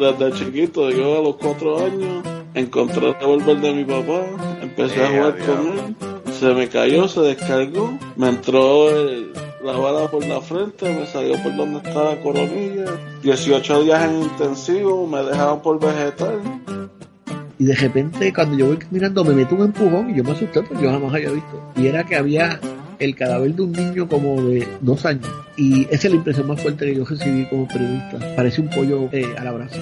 desde chiquito, yo a los 4 años, encontré el revólver de mi papá, empecé a jugar con él, se me cayó, se descargó, me entró la bala por la frente, me salió por donde está la coronilla, 18 días en intensivo, me dejaron por vegetal. Y de repente, cuando yo voy mirando, me meto un empujón y yo me asusté porque yo jamás había visto. Y era que había el cadáver de un niño como de 2 años. Y esa es la impresión más fuerte que yo recibí como periodista. Parece un pollo al abrazo.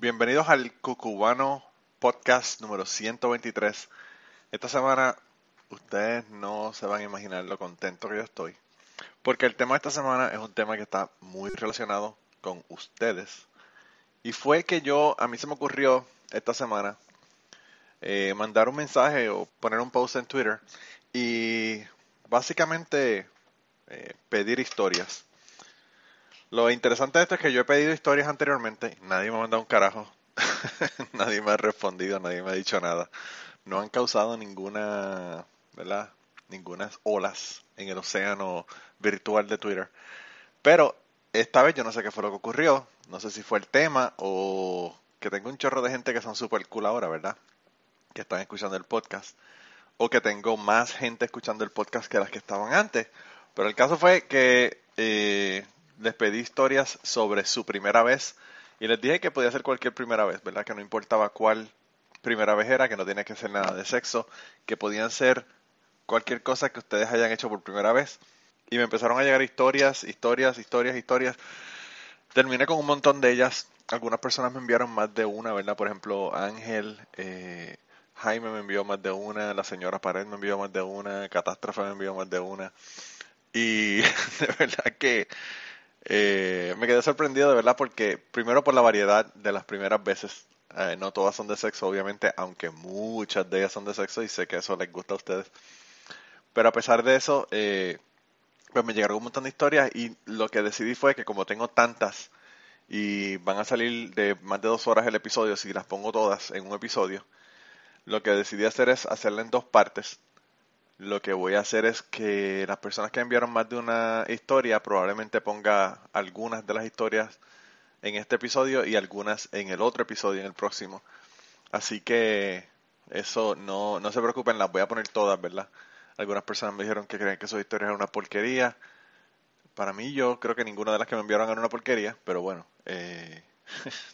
Bienvenidos al Cucubano Podcast número 123. Esta semana, ustedes no se van a imaginar lo contento que yo estoy. Porque el tema de esta semana es un tema que está muy relacionado con ustedes. Y fue que a mí se me ocurrió esta semana mandar un mensaje o poner un post en Twitter y básicamente pedir historias. Lo interesante de esto es que yo he pedido historias anteriormente, nadie me ha mandado un carajo, nadie me ha respondido, nadie me ha dicho nada. No han causado ninguna, ¿verdad? Ninguna olas en el océano virtual de Twitter. Pero esta vez yo no sé qué fue lo que ocurrió, no sé si fue el tema o que tengo un chorro de gente que son super cool ahora, ¿verdad? Que están escuchando el podcast, o que tengo más gente escuchando el podcast que las que estaban antes. Pero el caso fue que les pedí historias sobre su primera vez y les dije que podía ser cualquier primera vez, ¿verdad? Que no importaba cuál primera vez era, que no tenía que ser nada de sexo, que podían ser cualquier cosa que ustedes hayan hecho por primera vez. Y me empezaron a llegar historias. Terminé con un montón de ellas. Algunas personas me enviaron más de una, ¿verdad? Por ejemplo, Ángel, Jaime me envió más de una, la señora Pared me envió más de una, Catástrofe me envió más de una. Y de verdad que me quedé sorprendido, de verdad, porque primero por la variedad de las primeras veces. No todas son de sexo, obviamente, aunque muchas de ellas son de sexo y sé que eso les gusta a ustedes. Pero a pesar de eso, pues me llegaron un montón de historias y lo que decidí fue que como tengo tantas y van a salir de más de 2 horas el episodio, si las pongo todas en un episodio, lo que decidí hacer es hacerla en 2 partes. Lo que voy a hacer es que las personas que enviaron más de una historia, probablemente ponga algunas de las historias en este episodio y algunas en el otro episodio, en el próximo. Así que eso, no se preocupen, las voy a poner todas, ¿verdad? Algunas personas me dijeron que creen que sus historias eran una porquería. Para mí, yo creo que ninguna de las que me enviaron era una porquería. Pero bueno,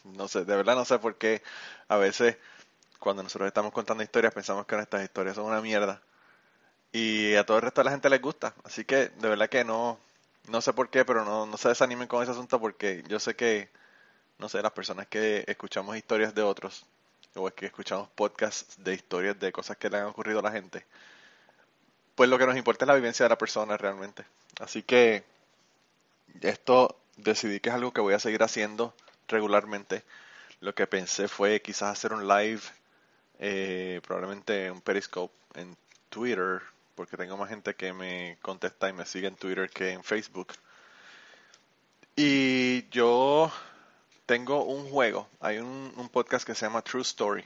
no sé, de verdad no sé por qué a veces cuando nosotros estamos contando historias pensamos que nuestras historias son una mierda. Y a todo el resto de la gente les gusta. Así que de verdad que no sé por qué, pero no se desanimen con ese asunto porque yo sé que, no sé, las personas que escuchamos historias de otros o es que escuchamos podcasts de historias de cosas que le han ocurrido a la gente, pues lo que nos importa es la vivencia de la persona realmente. Así que esto decidí que es algo que voy a seguir haciendo regularmente. Lo que pensé fue quizás hacer un live, probablemente un Periscope en Twitter, porque tengo más gente que me contesta y me sigue en Twitter que en Facebook. Y yo tengo un juego. Hay un podcast que se llama True Story.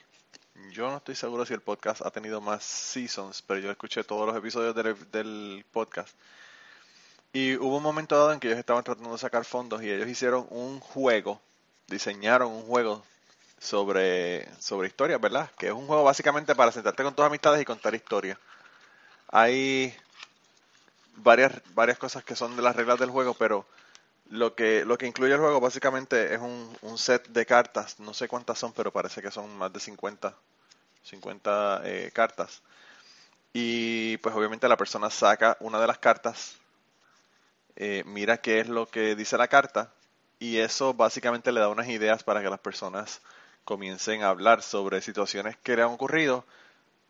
Yo no estoy seguro si el podcast ha tenido más seasons, pero yo escuché todos los episodios del podcast. Y hubo un momento dado en que ellos estaban tratando de sacar fondos y ellos hicieron un juego, diseñaron un juego sobre historias, ¿verdad? Que es un juego básicamente para sentarte con tus amistades y contar historias. Hay varias cosas que son de las reglas del juego, pero lo que incluye el juego básicamente es un set de cartas, no sé cuántas son, pero parece que son más de 50 cartas. Y pues obviamente la persona saca una de las cartas, mira qué es lo que dice la carta, y eso básicamente le da unas ideas para que las personas comiencen a hablar sobre situaciones que le han ocurrido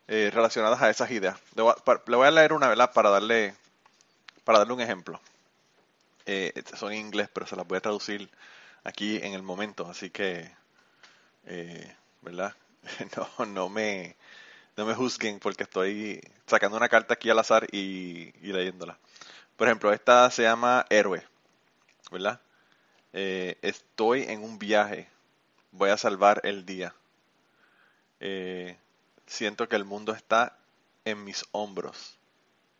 relacionadas a esas ideas. Le voy a leer una, ¿verdad? Para darle un ejemplo. Son en inglés, pero se las voy a traducir aquí en el momento, así que ¿verdad? No me juzguen porque estoy sacando una carta aquí al azar y leyéndola. Por ejemplo, esta se llama Héroe, ¿verdad? Estoy en un viaje, voy a salvar el día. Siento que el mundo está en mis hombros,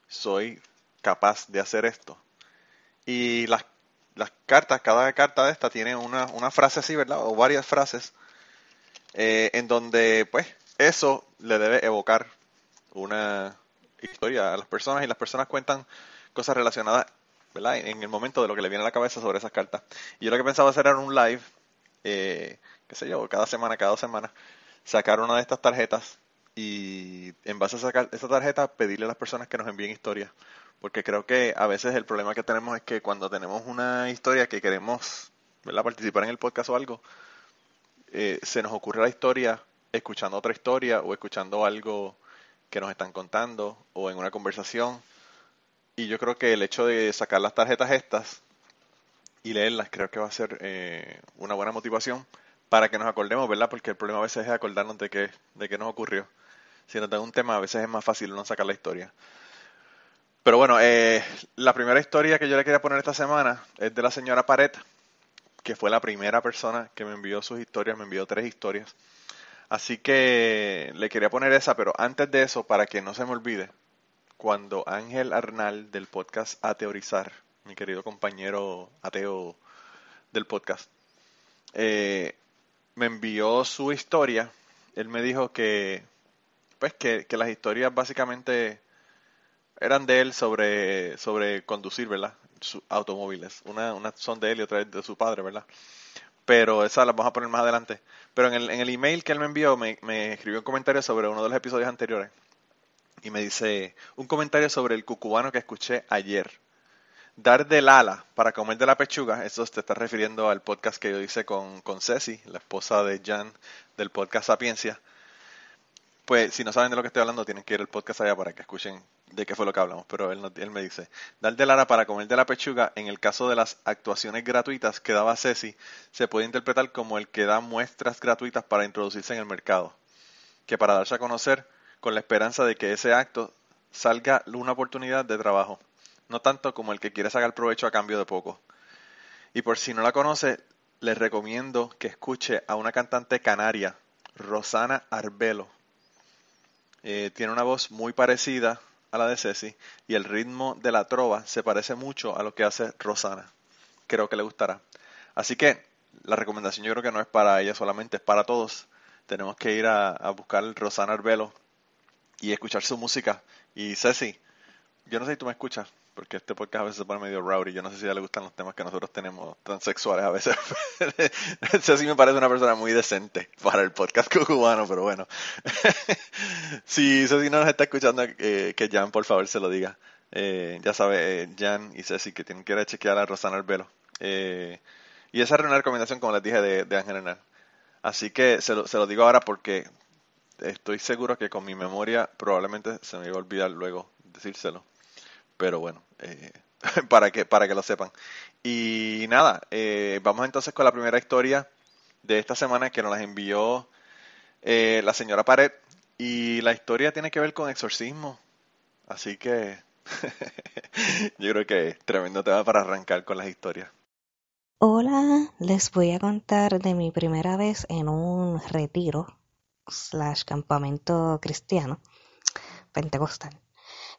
soy capaz de hacer esto. Y las cartas, cada carta de esta tiene una frase así, ¿verdad? O varias frases, en donde pues eso le debe evocar una historia a las personas, y las personas cuentan cosas relacionadas, ¿verdad?, en el momento de lo que le viene a la cabeza sobre esas cartas. Y yo lo que pensaba hacer era un live, qué sé yo, cada semana, cada 2 semanas, sacar una de estas tarjetas y en base a sacar esa tarjeta pedirle a las personas que nos envíen historias. Porque creo que a veces el problema que tenemos es que cuando tenemos una historia que queremos, ¿verdad?, participar en el podcast o algo, se nos ocurre la historia escuchando otra historia o escuchando algo que nos están contando o en una conversación. Y yo creo que el hecho de sacar las tarjetas estas y leerlas creo que va a ser una buena motivación para que nos acordemos, ¿verdad? Porque el problema a veces es acordarnos de qué nos ocurrió. Si no tengo un tema, a veces es más fácil no sacar la historia. Pero bueno, la primera historia que yo le quería poner esta semana es de la señora Paret, que fue la primera persona que me envió sus historias, me envió 3 historias. Así que le quería poner esa, pero antes de eso, para que no se me olvide, cuando Ángel Arnal del podcast Ateorizar, mi querido compañero ateo del podcast, me envió su historia, él me dijo que, pues, que las historias básicamente eran de él sobre conducir, ¿verdad?, sus automóviles. Una son de él y otra es de su padre, ¿verdad? Pero esa la vamos a poner más adelante. Pero en el email que él me envió, me escribió un comentario sobre uno de los episodios anteriores. Y me dice, un comentario sobre el cucubano que escuché ayer. Dar del ala para comer de la pechuga. Eso te está refiriendo al podcast que yo hice con Ceci, la esposa de Jan, del podcast Sapiencia. Pues si no saben de lo que estoy hablando, tienen que ir al podcast allá para que escuchen de qué fue lo que hablamos. Pero él me dice, dar de Lara para comer de la pechuga, en el caso de las actuaciones gratuitas que daba Ceci, se puede interpretar como el que da muestras gratuitas para introducirse en el mercado, que para darse a conocer con la esperanza de que ese acto salga una oportunidad de trabajo, no tanto como el que quiere sacar provecho a cambio de poco. Y por si no la conoce, les recomiendo que escuche a una cantante canaria, Rosana Arbelo. Tiene una voz muy parecida a la de Ceci y el ritmo de la trova se parece mucho a lo que hace Rosana. Creo que le gustará. Así que la recomendación yo creo que no es para ella solamente, es para todos. Tenemos que ir a buscar Rosana Arbelo y escuchar su música. Y Ceci, yo no sé si tú me escuchas, porque este podcast a veces se pone medio rowdy. Yo no sé si a ella le gustan los temas que nosotros tenemos tan sexuales a veces. Ceci me parece una persona muy decente para el podcast cubano, pero bueno. Si Ceci no nos está escuchando, que Jan por favor se lo diga. Ya sabe, Jan y Ceci, que tienen que ir a chequear a Rosana Arbelo. Y esa era una recomendación, como les dije, de Ángel Hernán. Así que se lo digo ahora porque estoy seguro que con mi memoria probablemente se me iba a olvidar luego decírselo. Pero bueno, para que lo sepan. Y nada, vamos entonces con la primera historia de esta semana que nos las envió la señora Pared. Y la historia tiene que ver con exorcismo. Así que yo creo que es tremendo tema para arrancar con las historias. Hola, les voy a contar de mi primera vez en un retiro / campamento cristiano pentecostal.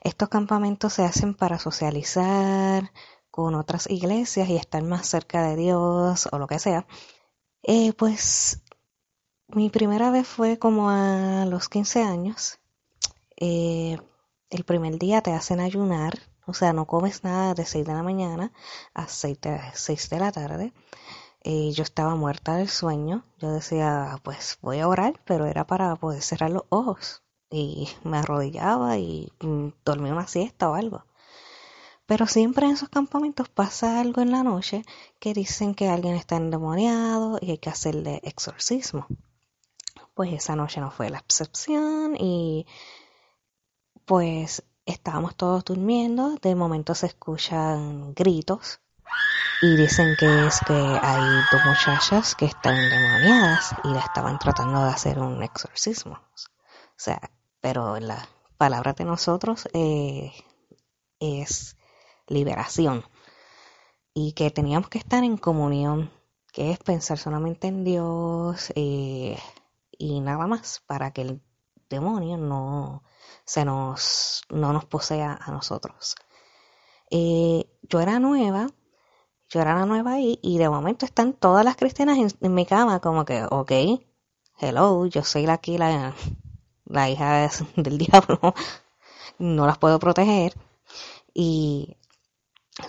Estos campamentos se hacen para socializar con otras iglesias y estar más cerca de Dios o lo que sea. Pues mi primera vez fue como a los 15 años. El primer día te hacen ayunar, o sea, no comes nada de 6 de la mañana a 6 de la tarde. Yo estaba muerta del sueño. Yo decía, pues voy a orar, pero era para poder cerrar los ojos. Y me arrodillaba y dormía una siesta o algo. Pero siempre en esos campamentos pasa algo en la noche que dicen que alguien está endemoniado y hay que hacerle exorcismo. Pues esa noche no fue la excepción y pues estábamos todos durmiendo. De momento se escuchan gritos y dicen que es que hay 2 muchachas que están endemoniadas y la estaban tratando de hacer un exorcismo. O sea, pero la palabra de nosotros es liberación y que teníamos que estar en comunión, que es pensar solamente en Dios y nada más para que el demonio no nos posea a nosotros. Yo era nueva, Yo era la nueva ahí y de momento están todas las cristianas en mi cama, como que, ok, hello, yo soy aquí la hija del diablo, no las puedo proteger. Y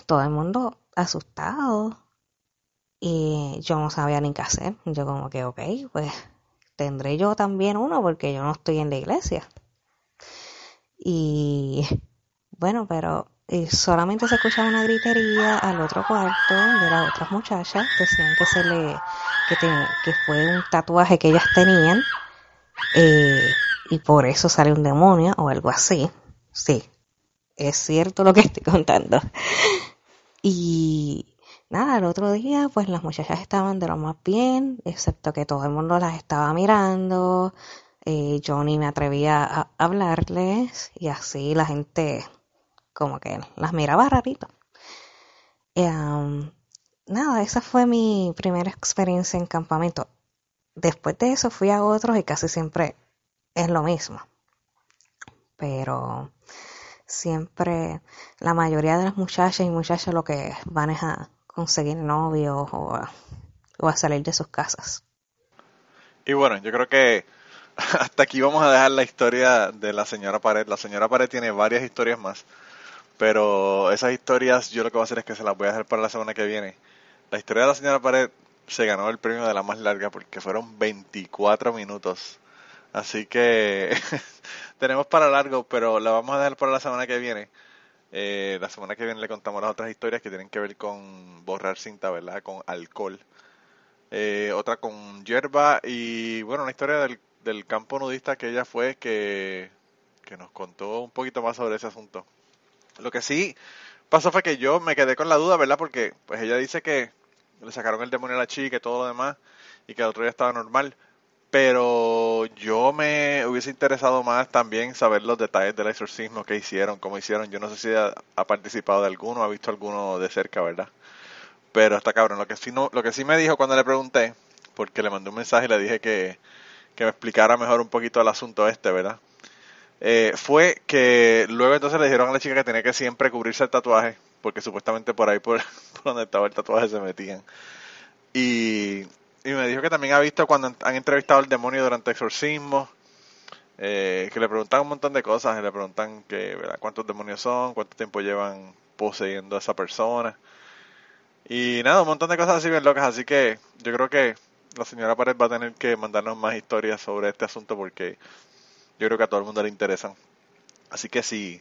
todo el mundo asustado y yo no sabía ni qué hacer. Yo como que, ok, pues tendré yo también uno porque yo no estoy en la iglesia. Y bueno, pero solamente se escuchaba una gritería al otro cuarto de las otras muchachas. Decían que que fue un tatuaje que ellas tenían y por eso sale un demonio o algo así. Sí, es cierto lo que estoy contando. Y nada, el otro día pues las muchachas estaban de lo más bien, excepto que todo el mundo las estaba mirando. Yo ni me atrevía a hablarles y así la gente como que las miraba rarito. Nada, esa fue mi primera experiencia en campamento. Después de eso fui a otros y casi siempre es lo mismo. Pero siempre la mayoría de las muchachas y muchachos lo que van es a conseguir novios o a salir de sus casas. Y bueno, yo creo que hasta aquí vamos a dejar la historia de la señora Pared. La señora Pared tiene varias historias más, pero esas historias yo lo que voy a hacer es que se las voy a dejar para la semana que viene. La historia de la señora Pared se ganó el premio de la más larga porque fueron 24 minutos. Así que tenemos para largo, pero la vamos a dejar para la semana que viene. La semana que viene le contamos las otras historias que tienen que ver con borrar cinta, ¿verdad? Con alcohol. Otra con hierba y, bueno, una historia del campo nudista que ella fue que nos contó un poquito más sobre ese asunto. Lo que sí pasó fue que yo me quedé con la duda, ¿verdad? Porque pues ella dice que le sacaron el demonio a la chica y todo lo demás y que el otro día estaba normal, pero yo me hubiese interesado más también saber los detalles del exorcismo, qué hicieron, cómo hicieron. Yo no sé si ha participado de alguno, ha visto alguno de cerca, ¿verdad? Pero está cabrón. Lo que sí me dijo cuando le pregunté, porque le mandé un mensaje y le dije que me explicara mejor un poquito el asunto este, ¿verdad? Fue que luego entonces le dijeron a la chica que tenía que siempre cubrirse el tatuaje, porque supuestamente por ahí, por donde estaba el tatuaje, se metían. Y me dijo que también ha visto cuando han entrevistado al demonio durante exorcismos, que le preguntan un montón de cosas, le preguntan que, ¿verdad?, cuántos demonios son, cuánto tiempo llevan poseyendo a esa persona, y nada, un montón de cosas así bien locas. Así que yo creo que la señora Pared va a tener que mandarnos más historias sobre este asunto porque yo creo que a todo el mundo le interesan. Así que si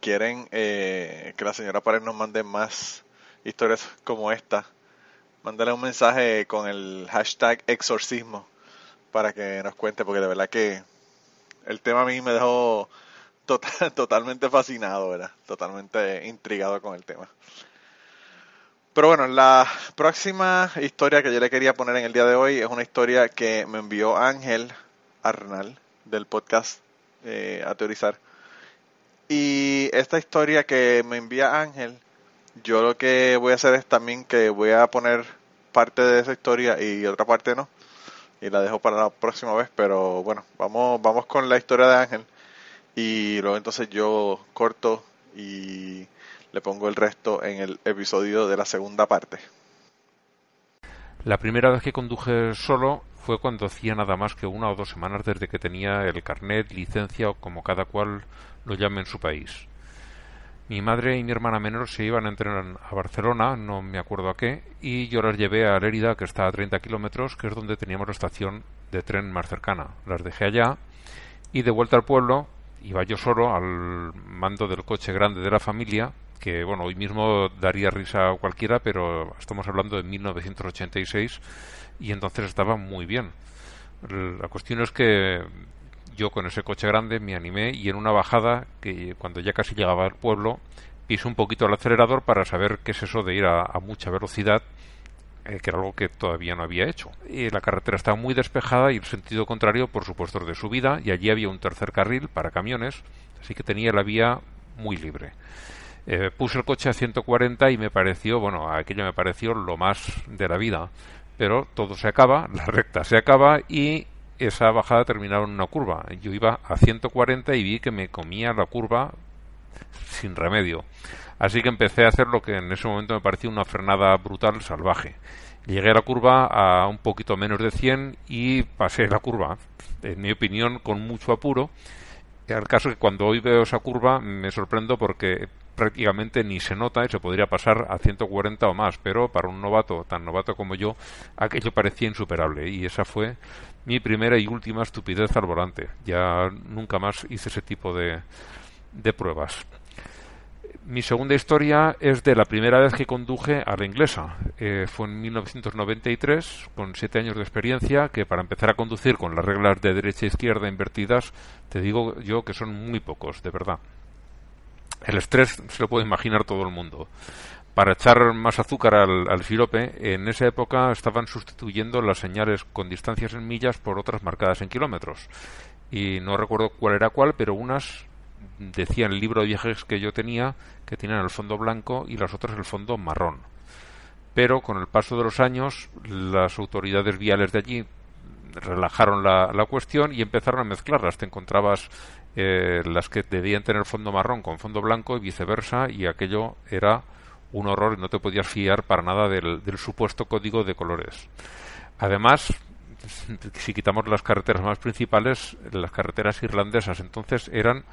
quieren que la señora Pared nos mande más historias como esta, mándale un mensaje con el hashtag exorcismo para que nos cuente, porque de verdad que el tema a mí me dejó totalmente fascinado, ¿verdad? Totalmente intrigado con el tema. Pero bueno, la próxima historia que yo le quería poner en el día de hoy es una historia que me envió Ángel Arnal del podcast Ateorizar. Y esta historia que me envía Ángel, yo lo que voy a hacer es también que voy a poner parte de esa historia y otra parte no. Y la dejo para la próxima vez, pero bueno, vamos con la historia de Ángel. Y luego entonces yo corto y le pongo el resto en el episodio de la segunda parte. La primera vez que conduje solo fue cuando hacía nada más que 1 o 2 semanas desde que tenía el carnet, licencia o como cada cual lo llame en su país. Mi madre y mi hermana menor se iban a entrenar a Barcelona, no me acuerdo a qué, y yo las llevé a Lérida, que está a 30 kilómetros, que es donde teníamos la estación de tren más cercana. Las dejé allá y de vuelta al pueblo iba yo solo al mando del coche grande de la familia, que bueno, hoy mismo daría risa a cualquiera, pero estamos hablando de 1986 y entonces estaba muy bien. La cuestión es que yo con ese coche grande me animé y en una bajada, que cuando ya casi llegaba al pueblo, pisé un poquito el acelerador para saber qué es eso de ir a mucha velocidad, que era algo que todavía no había hecho. Y la carretera estaba muy despejada y el sentido contrario, por supuesto, es de subida, y allí había un tercer carril para camiones, así que tenía la vía muy libre. Puse el coche a 140 y aquello me pareció lo más de la vida, pero todo se acaba, la recta se acaba y esa bajada terminaba en una curva. Yo iba a 140 y vi que me comía la curva sin remedio. Así que empecé a hacer lo que en ese momento me parecía una frenada brutal salvaje. Llegué a la curva a un poquito menos de 100 y pasé la curva, en mi opinión, con mucho apuro. Al caso que cuando hoy veo esa curva me sorprendo porque prácticamente ni se nota y se podría pasar a 140 o más, pero para un novato, tan novato como yo, aquello parecía insuperable y esa fue mi primera y última estupidez al volante. Ya nunca más hice ese tipo de pruebas. Mi segunda historia es de la primera vez que conduje a la inglesa. Fue en 1993, con 7 años de experiencia, que para empezar a conducir con las reglas de derecha e izquierda invertidas, te digo yo que son muy pocos, de verdad. El estrés se lo puede imaginar todo el mundo. Para echar más azúcar al sirope, en esa época estaban sustituyendo las señales con distancias en millas por otras marcadas en kilómetros. Y no recuerdo cuál era cuál, pero unas decían el libro de viajes que yo tenía que tenían el fondo blanco y las otras el fondo marrón, pero con el paso de los años las autoridades viales de allí relajaron la cuestión y empezaron a mezclarlas. Te encontrabas las que debían tener fondo marrón con fondo blanco y viceversa, y aquello era un horror y no te podías fiar para nada del supuesto código de colores. Además, si quitamos las carreteras más principales, las carreteras irlandesas entonces eran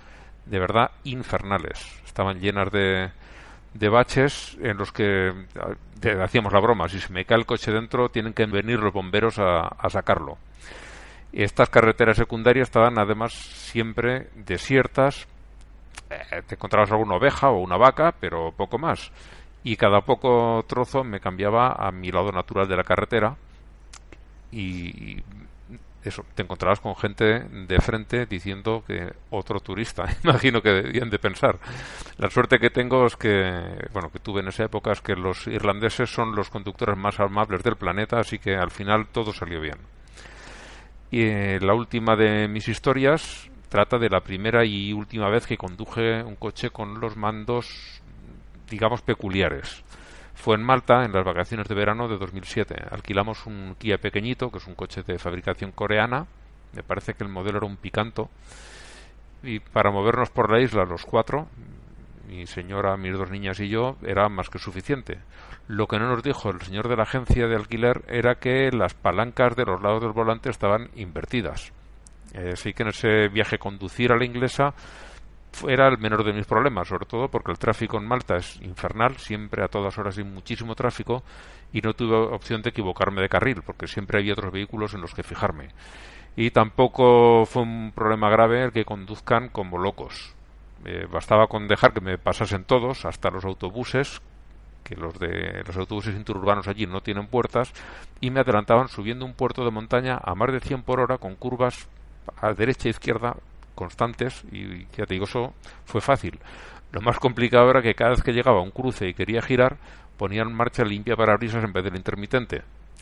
de verdad infernales. Estaban llenas de baches en los que hacíamos la broma: si se me cae el coche dentro tienen que venir los bomberos a sacarlo. Estas carreteras secundarias estaban además siempre desiertas. Te encontrabas alguna oveja o una vaca, pero poco más, y cada poco trozo me cambiaba a mi lado natural de la carretera y eso, te encontrabas con gente de frente diciendo que otro turista. Imagino que debían de pensar. La suerte que tengo es que tuve en esa época, es que los irlandeses son los conductores más amables del planeta, así que al final todo salió bien. Y la última de mis historias trata de la primera y última vez que conduje un coche con los mandos, digamos, peculiares. Fue en Malta, en las vacaciones de verano de 2007. Alquilamos un Kia pequeñito, que es un coche de fabricación coreana. Me parece que el modelo era un Picanto. Y para movernos por la isla, los 4, mi señora, mis 2 niñas y yo, era más que suficiente. Lo que no nos dijo el señor de la agencia de alquiler era que las palancas de los lados del volante estaban invertidas. Así que en ese viaje conducir a la inglesa era el menor de mis problemas, sobre todo porque el tráfico en Malta es infernal, siempre a todas horas hay muchísimo tráfico y no tuve opción de equivocarme de carril porque siempre había otros vehículos en los que fijarme. Y tampoco fue un problema grave el que conduzcan como locos. Bastaba con dejar que me pasasen todos, hasta los autobuses, que los autobuses interurbanos allí no tienen puertas, y me adelantaban subiendo un puerto de montaña a más de 100 por hora con curvas a derecha e izquierda constantes, y ya te digo, eso fue fácil. Lo más complicado era que cada vez que llegaba a un cruce y quería girar, ponía en marcha el limpiaparabrisas en vez del intermitente,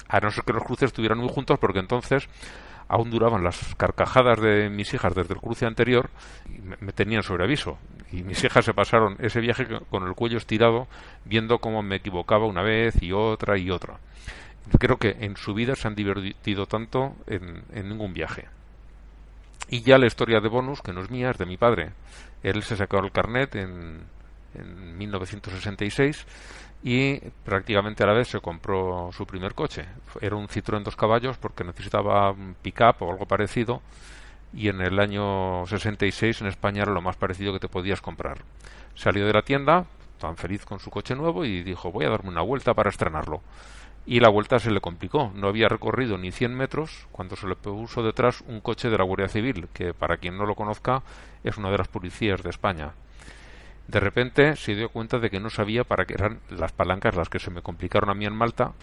a no ser que los cruces estuvieran muy juntos, porque entonces aún duraban las carcajadas de mis hijas desde el cruce anterior y me tenían sobre aviso, y mis hijas se pasaron ese viaje con el cuello estirado viendo cómo me equivocaba una vez y otra y otra. Creo que en su vida se han divertido tanto en ningún viaje. Y ya la historia de bonus, que no es mía, es de mi padre. Él se sacó el carnet en 1966 y prácticamente a la vez se compró su primer coche. Era un Citroën 2 caballos porque necesitaba un pick-up o algo parecido, y en el año 66 en España era lo más parecido que te podías comprar. Salió de la tienda tan feliz con su coche nuevo y dijo: voy a darme una vuelta para estrenarlo. Y la vuelta se le complicó. No había recorrido ni 100 metros cuando se le puso detrás un coche de la Guardia Civil, que para quien no lo conozca es una de las policías de España. De repente se dio cuenta de que no sabía para qué eran las palancas, las que se me complicaron a mí en Malta.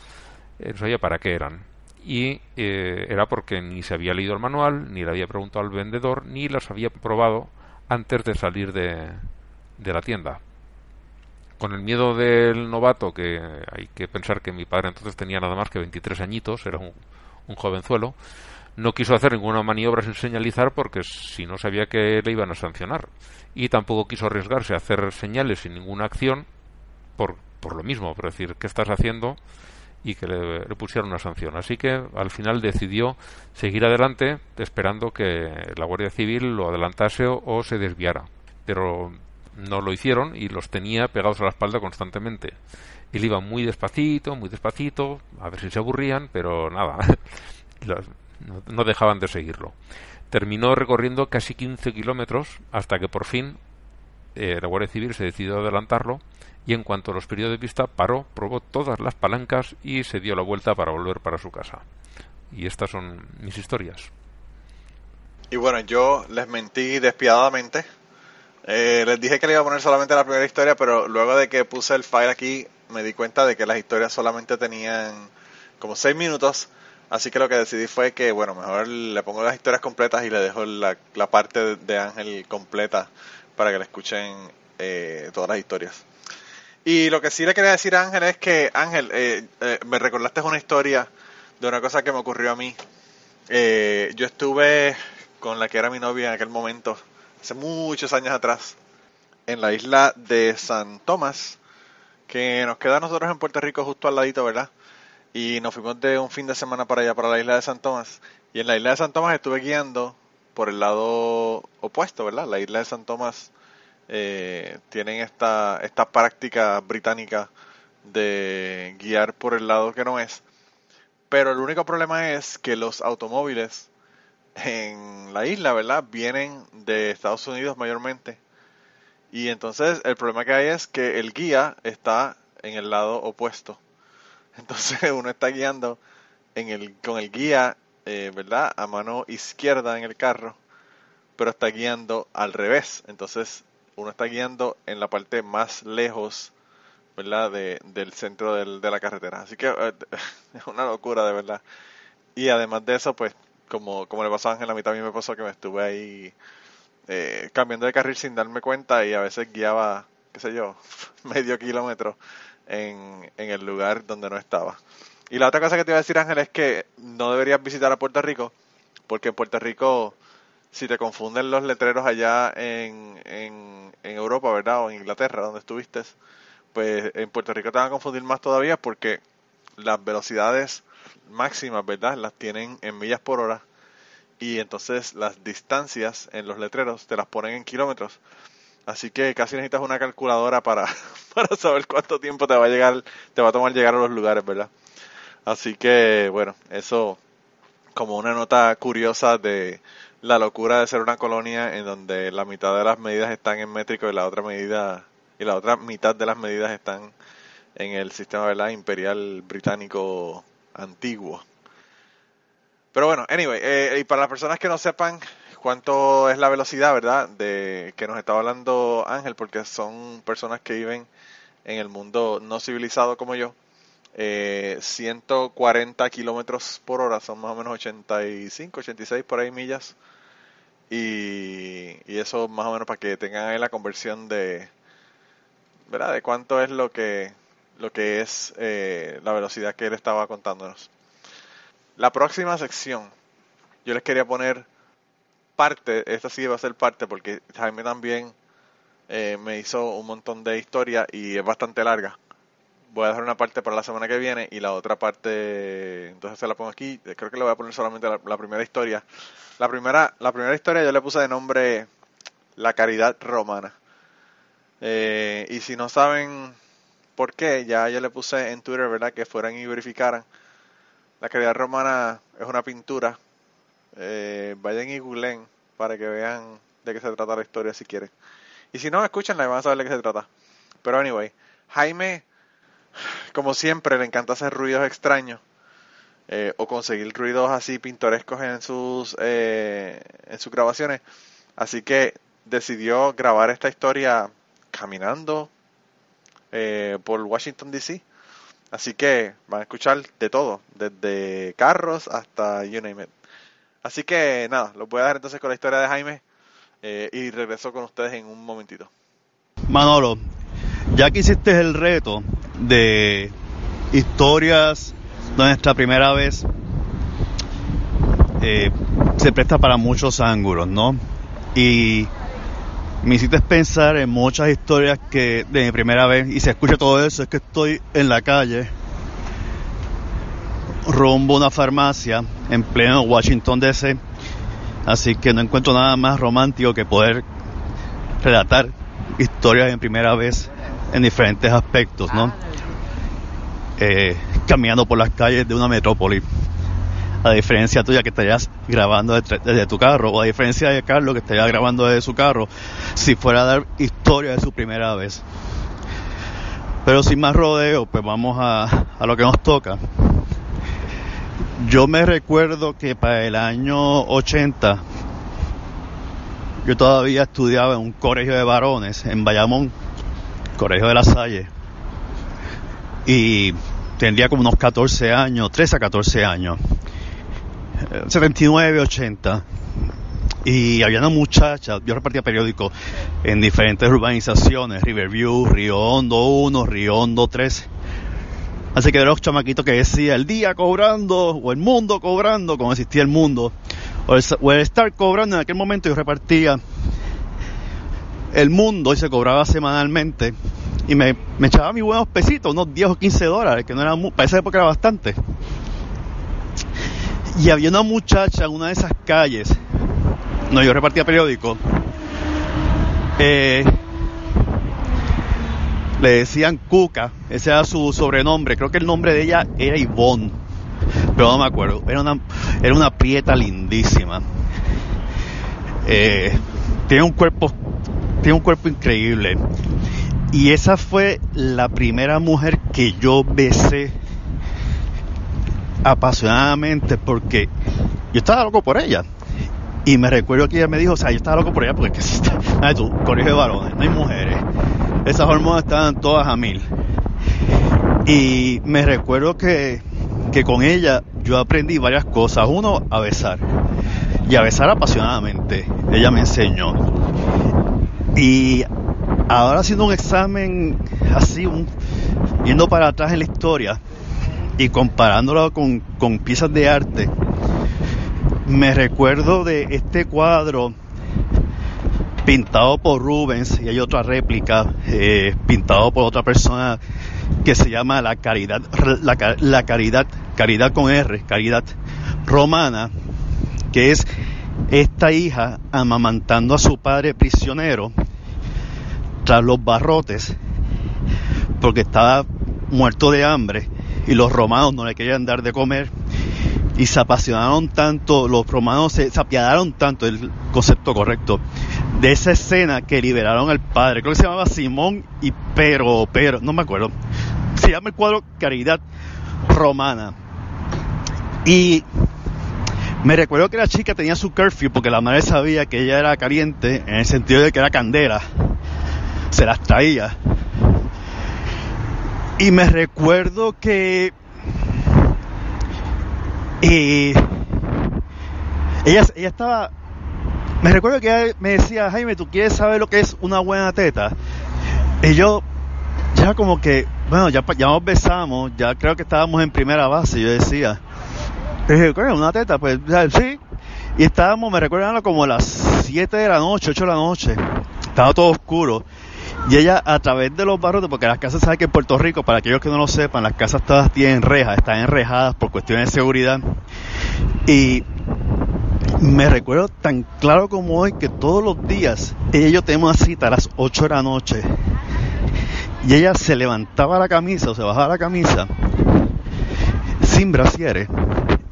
No sabía para qué eran. Y era porque ni se había leído el manual, ni le había preguntado al vendedor, ni las había probado antes de salir de la tienda. Con el miedo del novato, que hay que pensar que mi padre entonces tenía nada más que 23 añitos, era un jovenzuelo, no quiso hacer ninguna maniobra sin señalizar porque si no sabía que le iban a sancionar. Y tampoco quiso arriesgarse a hacer señales sin ninguna acción por lo mismo, por decir, ¿qué estás haciendo? Y que le pusieron una sanción. Así que al final decidió seguir adelante esperando que la Guardia Civil lo adelantase o se desviara. Pero no lo hicieron y los tenía pegados a la espalda constantemente. Él iba muy despacito, a ver si se aburrían, pero nada, no dejaban de seguirlo. Terminó recorriendo casi 15 kilómetros hasta que por fin la Guardia Civil se decidió a adelantarlo y en cuanto los perdió de vista paró, probó todas las palancas y se dio la vuelta para volver para su casa. Y estas son mis historias. Y bueno, yo les mentí despiadadamente. Les dije que le iba a poner solamente la primera historia, pero luego de que puse el file aquí me di cuenta de que las historias solamente tenían como 6 minutos, así que lo que decidí fue que, bueno, mejor le pongo las historias completas y le dejo la parte de Ángel completa para que la escuchen todas las historias. Y lo que sí le quería decir a Ángel es que, Ángel, me recordaste una historia de una cosa que me ocurrió a mí. Yo estuve con la que era mi novia en aquel momento, hace muchos años atrás, en la isla de San Tomás, que nos queda a nosotros en Puerto Rico justo al ladito, ¿verdad? Y nos fuimos de un fin de semana para allá, para la isla de San Tomás. Y en la isla de San Tomás estuve guiando por el lado opuesto, ¿verdad? La isla de San Tomás tienen esta práctica británica de guiar por el lado que no es. Pero el único problema es que los automóviles en la isla, ¿verdad?, vienen de Estados Unidos mayormente. Y entonces el problema que hay es que el guía está en el lado opuesto. Entonces uno está guiando con el guía, ¿verdad?, a mano izquierda en el carro, pero está guiando al revés. Entonces uno está guiando en la parte más lejos, ¿verdad?, del centro de la carretera. Así que es una locura, de verdad. Y además de eso, pues como le pasó a Ángel, a mí también me pasó que me estuve ahí cambiando de carril sin darme cuenta, y a veces guiaba, qué sé yo, medio kilómetro en el lugar donde no estaba. Y la otra cosa que te iba a decir, Ángel, es que no deberías visitar a Puerto Rico, porque en Puerto Rico, si te confunden los letreros allá en Europa, ¿verdad?, o en Inglaterra, donde estuviste, pues en Puerto Rico te van a confundir más todavía, porque las velocidades máximas, ¿verdad?, las tienen en millas por hora, y entonces las distancias en los letreros te las ponen en kilómetros, así que casi necesitas una calculadora para saber cuánto tiempo te va a tomar llegar a los lugares, ¿verdad? Así que bueno, eso como una nota curiosa de la locura de ser una colonia en donde la mitad de las medidas están en métrico y la otra mitad de las medidas están en el sistema, ¿verdad?, imperial británico antiguo. Pero bueno, anyway, y para las personas que no sepan cuánto es la velocidad, ¿verdad?, de que nos estaba hablando Ángel, porque son personas que viven en el mundo no civilizado como yo, 140 kilómetros por hora, son más o menos 85, 86 por ahí millas, y eso más o menos para que tengan ahí la conversión de, ¿verdad?, de cuánto es lo que es la velocidad que él estaba contándonos. La próxima sección, yo les quería poner parte, esta sí va a ser parte, porque Jaime también me hizo un montón de historia y es bastante larga. Voy a dejar una parte para la semana que viene y la otra parte, entonces se la pongo aquí. Creo que le voy a poner solamente la primera historia. La primera historia yo le puse de nombre La Caridad Romana. Y si no saben por qué, ya yo le puse en Twitter, ¿verdad?, que fueran y verificaran. La Caridad Romana es una pintura. Vayan y googleen para que vean de qué se trata la historia si quieren. Y si no, escúchenla y van a saber de qué se trata. Pero anyway, Jaime, como siempre, le encanta hacer ruidos extraños. O conseguir ruidos así pintorescos en sus grabaciones. Así que decidió grabar esta historia caminando por Washington D.C. Así que van a escuchar de todo, desde carros hasta you name it. Así que nada, los voy a dejar entonces con la historia de Jaime y regreso con ustedes en un momentito. Manolo, ya que hiciste el reto de historias de nuestra primera vez, se presta para muchos ángulos, ¿no? Y me hiciste pensar en muchas historias que de mi primera vez, y se escucha todo eso, es que estoy en la calle rumbo a una farmacia en pleno Washington D.C., así que no encuentro nada más romántico que poder relatar historias en primera vez en diferentes aspectos, ¿no? Caminando por las calles de una metrópoli, a diferencia tuya que estarías grabando desde tu carro, o a diferencia de Carlos que estaría grabando desde su carro, si fuera a dar historia de su primera vez. Pero sin más rodeo, pues vamos a lo que nos toca. Yo me recuerdo que para el año 80 yo todavía estudiaba en un colegio de varones en Bayamón, colegio de La Salle, y tendría como unos 14 años, 13 a 14 años, 79, 80, y había una muchacha. Yo repartía periódicos en diferentes urbanizaciones: Riverview, Río Hondo 1, Río Hondo 3. Así que eran los chamaquitos que decía el día cobrando, o el mundo cobrando, como existía el mundo, o el estar cobrando. En aquel momento yo repartía el mundo y se cobraba semanalmente, y me echaba mis buenos pesitos, unos 10 o 15 dólares, que no era para esa época era bastante. Y había una muchacha en una de esas calles, no, yo repartía periódicos, le decían Cuca, ese era su sobrenombre. Creo que el nombre de ella era Ivonne, pero no me acuerdo. Era una prieta lindísima, tiene un cuerpo increíble, y esa fue la primera mujer que yo besé apasionadamente, porque yo estaba loco por ella. Y me recuerdo que ella me dijo, o sea, yo estaba loco por ella, porque tú, colegio de varones, no hay mujeres, esas hormonas estaban todas a mil. Y me recuerdo que con ella yo aprendí varias cosas. Uno, a besar, y a besar apasionadamente, ella me enseñó. Y ahora, haciendo un examen así, yendo para atrás en la historia y comparándola con piezas de arte, me recuerdo de este cuadro pintado por Rubens, y hay otra réplica pintado por otra persona que se llama La Caridad, Caridad con R, Caridad Romana, que es esta hija amamantando a su padre prisionero tras los barrotes, porque estaba muerto de hambre y los romanos no le querían dar de comer. Y se apasionaron tanto, los romanos se apiadaron tanto, el concepto correcto, de esa escena, que liberaron al padre. Creo que se llamaba Simón y pero no me acuerdo. Se llama el cuadro Caridad Romana. Y me recuerdo que la chica tenía su curfew, porque la madre sabía que ella era caliente, en el sentido de que era candela, se las traía. Y me recuerdo que ella estaba, me recuerdo que ella me decía, Jaime, ¿tú quieres saber lo que es una buena teta? Y yo, ya como que, bueno, ya nos besamos, ya creo que estábamos en primera base, yo decía, una teta, pues sí. Y estábamos, me recuerdo, como a las 7 de la noche, 8 de la noche, estaba todo oscuro. Y ella, a través de los barrotes, porque las casas, saben que en Puerto Rico, para aquellos que no lo sepan, las casas todas tienen rejas, están enrejadas por cuestiones de seguridad. Y me recuerdo tan claro como hoy que todos los días ella y yo teníamos una cita a las 8 de la noche. Y ella se levantaba la camisa, o se bajaba la camisa, sin brasieres.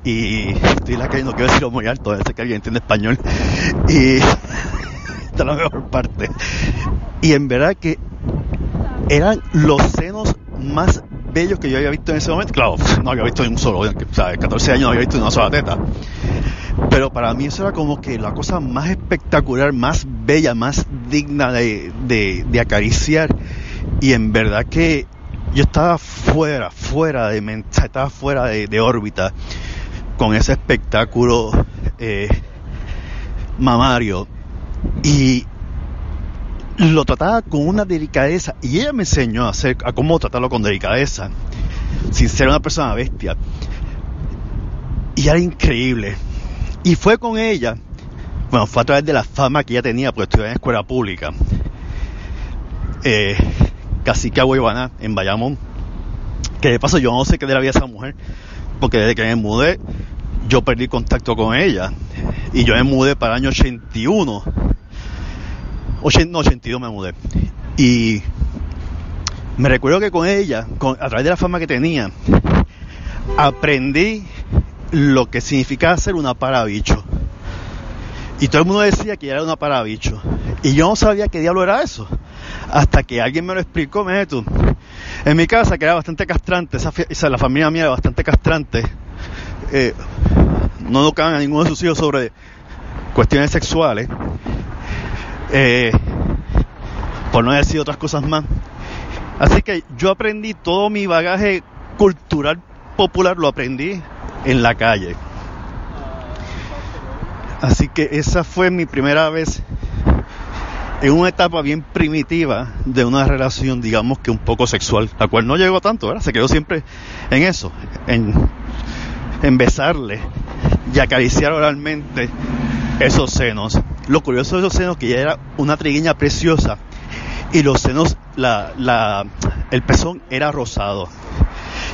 Y estoy en la calle, no quiero decirlo muy alto, sé que alguien entiende español. Y esta es la mejor parte. Y en verdad que eran los senos más bellos que yo había visto en ese momento. Claro, no había visto ni un solo, o sea, 14 años no había visto ni una sola teta. Pero para mí eso era como que la cosa más espectacular, más bella, más digna de acariciar. Y en verdad que yo estaba fuera de órbita con ese espectáculo mamario. Y lo trataba con una delicadeza, y ella me enseñó a cómo tratarlo con delicadeza, sin ser una persona bestia. Y era increíble. Y fue con ella, bueno, fue a través de la fama que ella tenía, porque estudiaba en escuela pública, Cacique Agüeybaná, en Bayamón, que de paso yo no sé qué de la vida de esa mujer, porque desde que me mudé yo perdí contacto con ella. Y yo me mudé para el año 82 me mudé. Y me recuerdo que con ella, a través de la fama que tenía, aprendí lo que significaba ser una parabicho. Y todo el mundo decía que era una parabicho. Y yo no sabía qué diablo era eso, hasta que alguien me lo explicó. Me dije tú, en mi casa, que era bastante castrante, la familia mía era bastante castrante, no educaban a ninguno de sus hijos sobre cuestiones sexuales, por no decir otras cosas más. Así que yo aprendí todo mi bagaje cultural popular, lo aprendí en la calle. Así que esa fue mi primera vez en una etapa bien primitiva de una relación, digamos que un poco sexual, la cual no llegó tanto, ¿verdad? Se quedó siempre en eso, en besarle y acariciar oralmente esos senos. Lo curioso de esos senos, que ella era una trigueña preciosa y los senos, el pezón era rosado,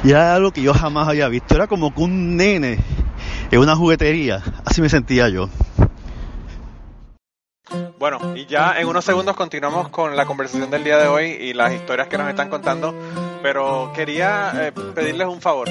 y era algo que yo jamás había visto. Era como que un nene en una juguetería, así me sentía yo. Bueno, y ya en unos segundos continuamos con la conversación del día de hoy y las historias que nos están contando, pero quería pedirles un favor.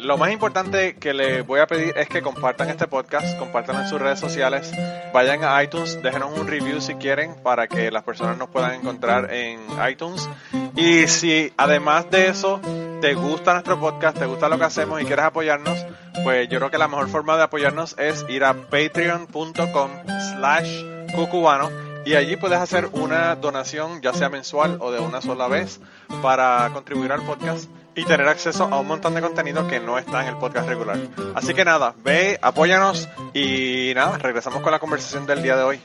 Lo más importante que les voy a pedir es que compartan este podcast, compartan en sus redes sociales, vayan a iTunes, déjenos un review si quieren, para que las personas nos puedan encontrar en iTunes. Y si además de eso te gusta nuestro podcast, te gusta lo que hacemos y quieres apoyarnos, pues yo creo que la mejor forma de apoyarnos es ir a patreon.com/cucubano, y allí puedes hacer una donación, ya sea mensual o de una sola vez, para contribuir al podcast y tener acceso a un montón de contenido que no está en el podcast regular. Así que nada, ve, apóyanos y nada, regresamos con la conversación del día de hoy.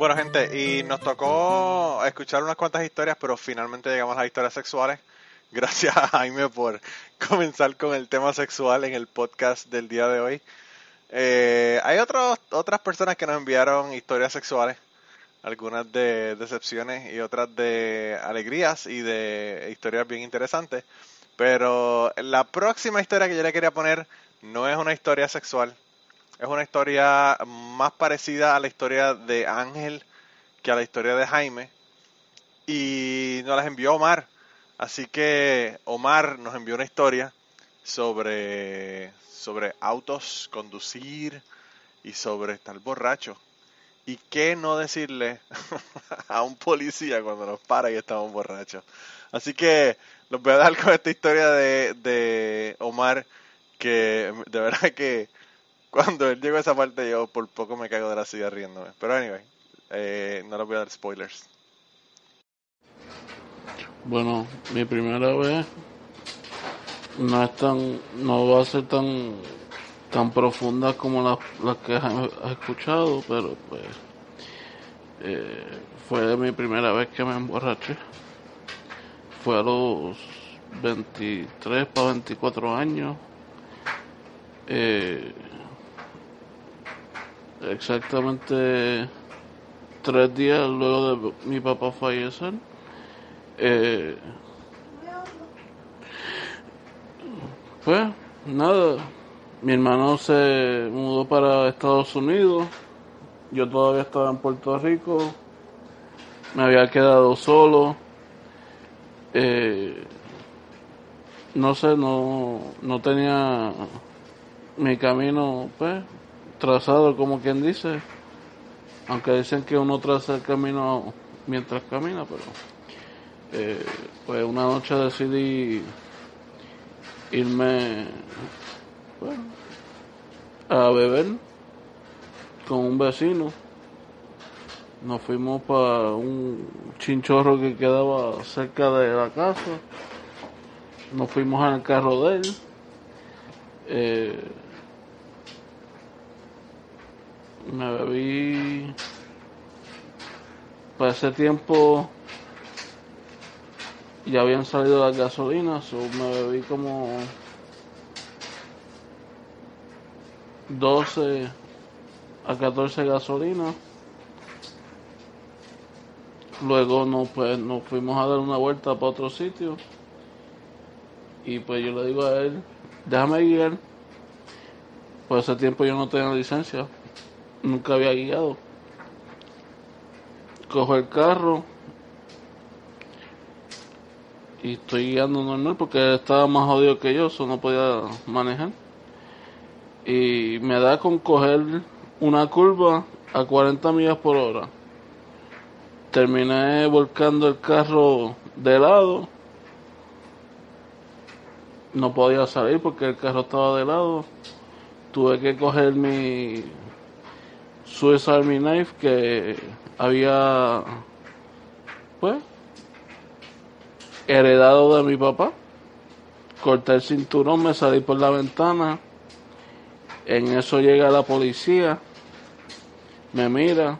Bueno, gente, y nos tocó escuchar unas cuantas historias, pero finalmente llegamos a las historias sexuales. Gracias a Jaime por comenzar con el tema sexual en el podcast del día de hoy. Hay otras personas que nos enviaron historias sexuales, algunas de decepciones y otras de alegrías y de historias bien interesantes. Pero la próxima historia que yo le quería poner no es una historia sexual, es una historia más parecida a la historia de Ángel que a la historia de Jaime, y nos las envió Omar. Así que Omar nos envió una historia sobre autos, conducir y sobre estar borracho. ¿Y qué no decirle a un policía cuando nos para y estamos borrachos? Así que los voy a dejar con esta historia de Omar, que de verdad que cuando él llegó a esa parte yo por poco me caigo de la silla riéndome. Pero anyway, no les voy a dar spoilers. Bueno, mi primera vez no es no va a ser tan profunda como las que has escuchado, pero pues fue mi primera vez que me emborraché. Fue a los 23 para 24 años, exactamente 3 días luego de mi papá fallecer. Pues nada, mi hermano se mudó para Estados Unidos, yo todavía estaba en Puerto Rico, me había quedado solo, no sé, no tenía mi camino pues trazado, como quien dice, aunque dicen que uno traza el camino mientras camina, pero pues una noche decidí irme, bueno, a beber con un vecino. Nos fuimos para un chinchorro que quedaba cerca de la casa. Nos fuimos al carro de él. Me bebí, para ese tiempo ya habían salido las gasolinas, o me bebí como 12 a 14 gasolinas. Luego nos fuimos a dar una vuelta para otro sitio, y pues yo le digo a él, déjame guiar. Por ese tiempo yo no tenía licencia, nunca había guiado. cojo el carro y estoy guiando normal porque estaba más jodido que yo, eso no podía manejar. Y me da con coger una curva a 40 millas por hora. Terminé volcando el carro de lado. No podía salir porque el carro estaba de lado. Tuve que coger mi Swiss Army Knife que había, pues, heredado de mi papá. Corté el cinturón, me salí por la ventana. En eso llega la policía, me mira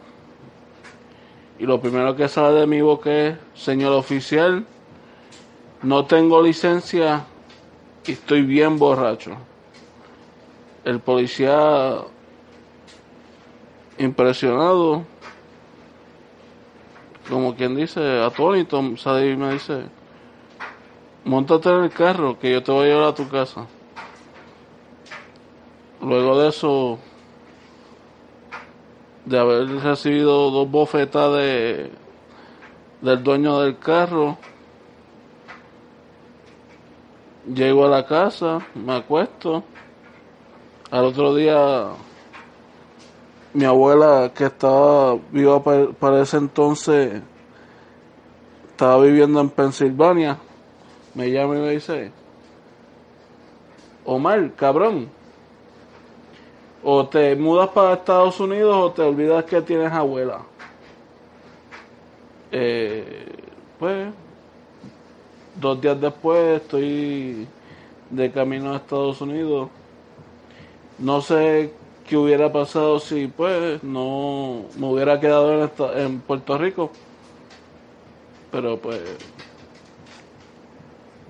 y lo primero que sale de mi boca es: señor oficial, no tengo licencia y estoy bien borracho. El policía, impresionado, como quien dice, atónito, sale y me dice: móntate en el carro que yo te voy a llevar a tu casa. Luego de eso, de haber recibido dos bofetas del dueño del carro, llego a la casa, me acuesto. Al otro día, mi abuela, que estaba viva para ese entonces, estaba viviendo en Pensilvania, me llama y me dice: Omar, cabrón, o te mudas para Estados Unidos o te olvidas que tienes abuela. Pues, 2 días después estoy de camino a Estados Unidos. No sé qué hubiera pasado si, pues, no me hubiera quedado en Puerto Rico. Pero, pues,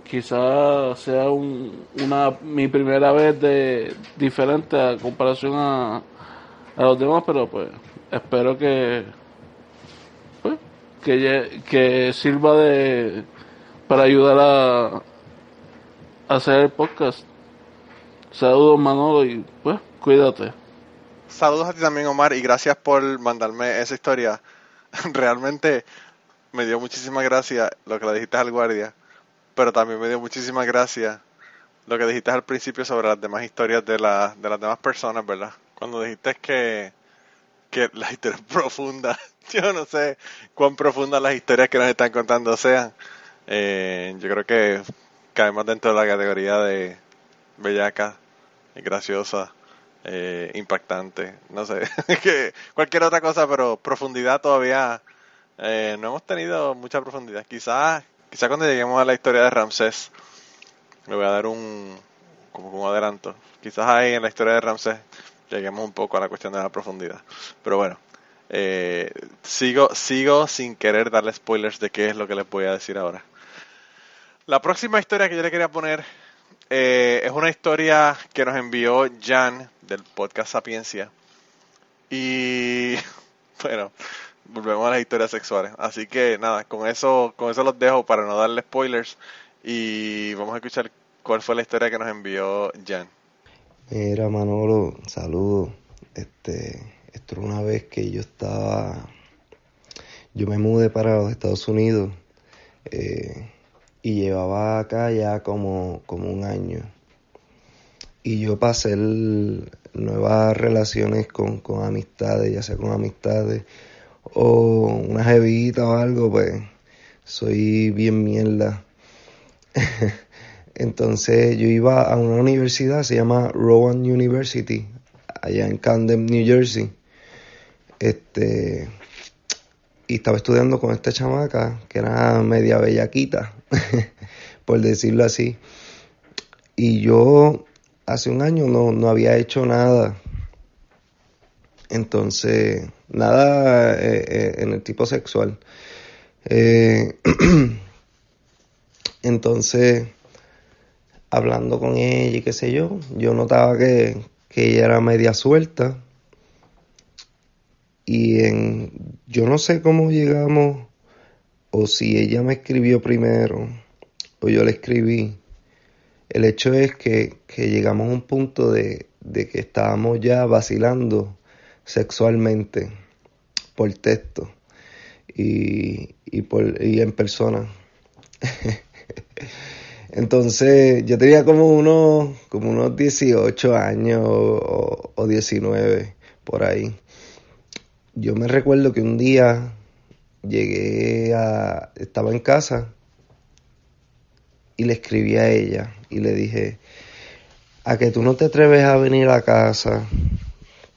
quizás sea mi primera vez diferente a comparación a los demás, pero, pues, espero que sirva para ayudar a hacer el podcast. Saludos, Manolo, y pues cuídate. Saludos a ti también, Omar, y gracias por mandarme esa historia. Realmente me dio muchísimas gracias lo que le dijiste al guardia, pero también me dio muchísimas gracias lo que dijiste al principio sobre las demás historias de las demás personas, ¿verdad? Cuando dijiste que las historias profundas, yo no sé cuán profundas las historias que nos están contando sean. Yo creo que caemos dentro de la categoría de bellaca, graciosa, impactante, no sé, que cualquier otra cosa, pero profundidad todavía no hemos tenido mucha profundidad. Quizás cuando lleguemos a la historia de Ramsés, le voy a dar como un adelanto. Quizás ahí en la historia de Ramsés lleguemos un poco a la cuestión de la profundidad. Pero bueno, sigo sin querer darle spoilers de qué es lo que les voy a decir ahora. La próxima historia que yo le quería poner es una historia que nos envió Jan del podcast Sapiencia. Y bueno, volvemos a las historias sexuales. Así que nada, con eso los dejo para no darle spoilers. Y vamos a escuchar cuál fue la historia que nos envió Jan. Mira, Manolo, saludos. Esto era una vez que yo me mudé para los Estados Unidos. Y llevaba acá ya como 1 año. Y yo pasé nuevas relaciones con amistades, ya sea con amistades o una jevita o algo, pues soy bien mierda. Entonces yo iba a una universidad, se llama Rowan University, allá en Camden, New Jersey. Y estaba estudiando con esta chamaca, que era media bellaquita, por decirlo así. Y yo hace 1 año no había hecho nada. Entonces, nada en el tipo sexual. Entonces, hablando con ella y qué sé yo, yo notaba que ella era media suelta. Y yo no sé cómo llegamos, o si ella me escribió primero, o yo le escribí. El hecho es que llegamos a un punto de que estábamos ya vacilando sexualmente por texto. y en persona. Entonces yo tenía como unos 18 años o 19 por ahí. Yo me recuerdo que un día estaba en casa y le escribí a ella y le dije, a que tú no te atreves a venir a casa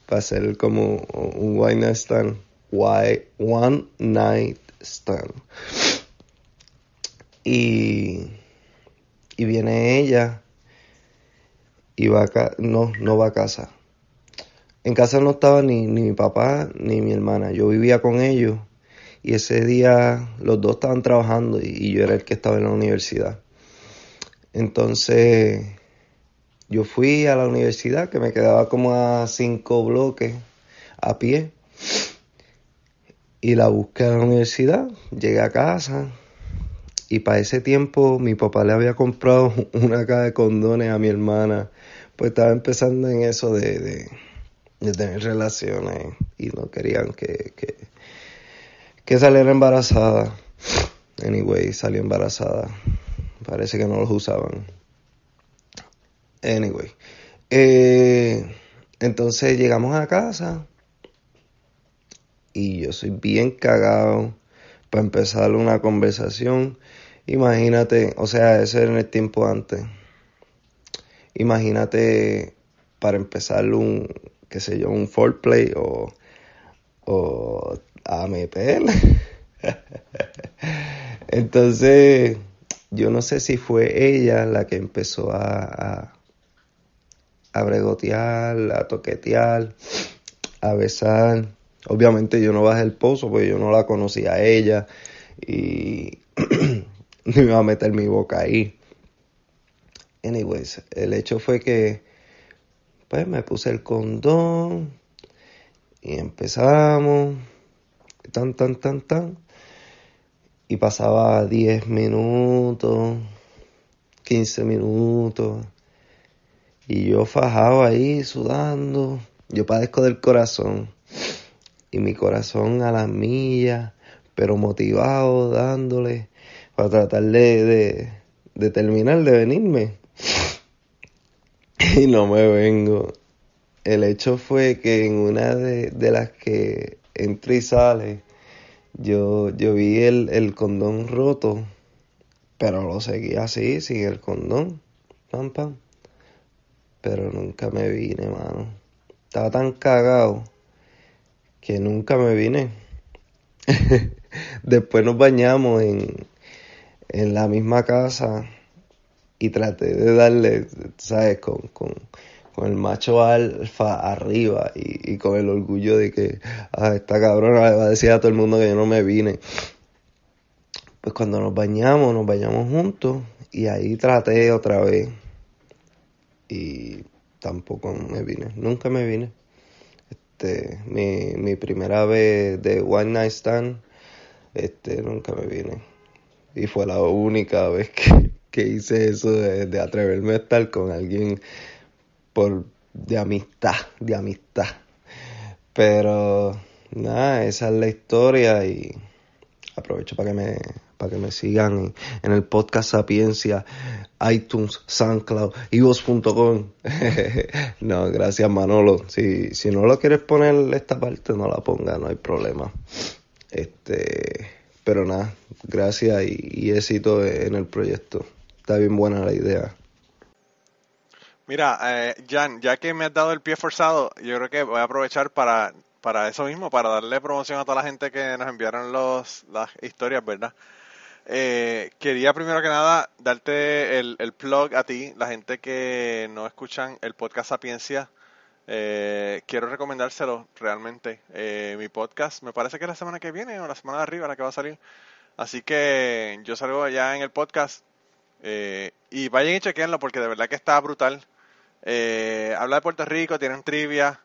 para hacer como un one night stand. Y viene ella y no va a casa. En casa no estaba ni mi papá ni mi hermana. Yo vivía con ellos y ese día los dos estaban trabajando y yo era el que estaba en la universidad. Entonces yo fui a la universidad, que me quedaba como a 5 bloques a pie. Y la busqué a la universidad, llegué a casa. Y para ese tiempo mi papá le había comprado una caja de condones a mi hermana. Pues estaba empezando en eso de tener relaciones y no querían que saliera embarazada. Anyway, salió embarazada. Parece que no los usaban. Anyway, entonces llegamos a casa y yo soy bien cagado para empezar una conversación. Imagínate, o sea, eso era en el tiempo antes. Imagínate para empezar un foreplay o a meterle. Entonces, yo no sé si fue ella la que empezó a bregotear, a toquetear, a besar. Obviamente yo no bajé el pozo porque yo no la conocía a ella y no iba a meter mi boca ahí. Anyways, el hecho fue que pues me puse el condón y empezamos, tan. Y pasaba 10 minutos, 15 minutos. Y yo fajado ahí, sudando. Yo padezco del corazón. Y mi corazón a las millas, pero motivado, dándole, para tratar de terminar, de venirme. Y no me vengo. El hecho fue que en una de las que entra y sale, yo vi el condón roto, pero lo seguí así, sin el condón. Pam, pam. Pero nunca me vine, mano. Estaba tan cagado que nunca me vine. Después nos bañamos en la misma casa y traté de darle, ¿sabes? Con el macho alfa arriba y con el orgullo de que esta cabrona le va a decir a todo el mundo que yo no me vine. Pues cuando nos bañamos juntos y ahí traté otra vez. Y tampoco me vine, nunca me vine. Mi primera vez de one night stand, nunca me vine. Y fue la única vez que hice eso de atreverme a estar con alguien de amistad. Pero nada, esa es la historia y aprovecho para que me sigan en el podcast Sapiencia, iTunes, SoundCloud, Evox.com. No, gracias Manolo. Si no lo quieres poner esta parte, no la ponga, no hay problema. Pero nada, gracias y éxito en el proyecto. Está bien buena la idea. Mira, Jan, ya que me has dado el pie forzado, yo creo que voy a aprovechar para eso mismo, para darle promoción a toda la gente que nos enviaron las historias, ¿verdad? Quería primero que nada darte el plug a ti, la gente que no escuchan el podcast Sapiencia. Quiero recomendárselo realmente. Mi podcast, me parece que es la semana que viene o la semana de arriba la que va a salir. Así que yo salgo allá en el podcast y vayan y chequenlo porque de verdad que está brutal. Habla de Puerto Rico, tienen trivia.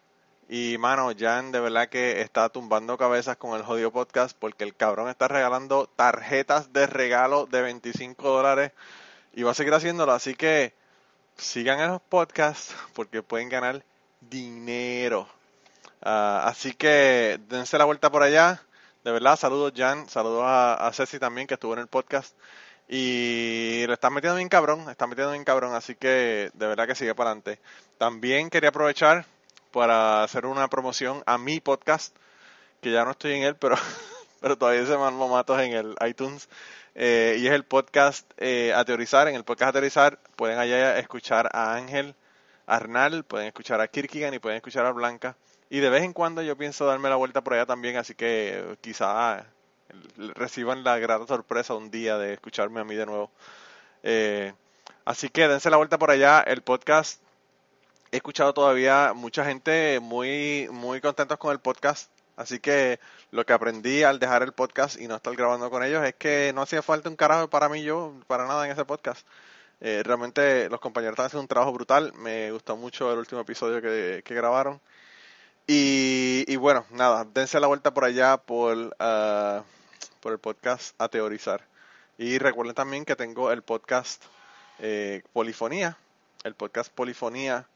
Y, mano, Jan de verdad que está tumbando cabezas con el jodido podcast porque el cabrón está regalando tarjetas de regalo de $25 y va a seguir haciéndolo. Así que sigan a los podcasts porque pueden ganar dinero. Así que dense la vuelta por allá. De verdad, saludos Jan, saludos a Ceci también, que estuvo en el podcast. Y le están metiendo bien cabrón, así que de verdad que sigue para adelante. También quería aprovechar para hacer una promoción a mi podcast, que ya no estoy en él, pero todavía se mandan matos en el iTunes. Y es el podcast Ateorizar. En el podcast Ateorizar pueden allá escuchar a Ángel Arnal, pueden escuchar a Kirkigan y pueden escuchar a Blanca. Y de vez en cuando yo pienso darme la vuelta por allá también, así que quizá reciban la grata sorpresa un día de escucharme a mí de nuevo. Así que dense la vuelta por allá. El podcast, he escuchado todavía mucha gente muy, muy contentos con el podcast. Así que lo que aprendí al dejar el podcast y no estar grabando con ellos es que no hacía falta un carajo para mí, yo, para nada en ese podcast. Realmente los compañeros están haciendo un trabajo brutal. Me gustó mucho el último episodio que grabaron. Y bueno, nada, dense la vuelta por allá por el podcast Ateorizar. Y recuerden también que tengo el podcast Polifonía. El podcast Polifonía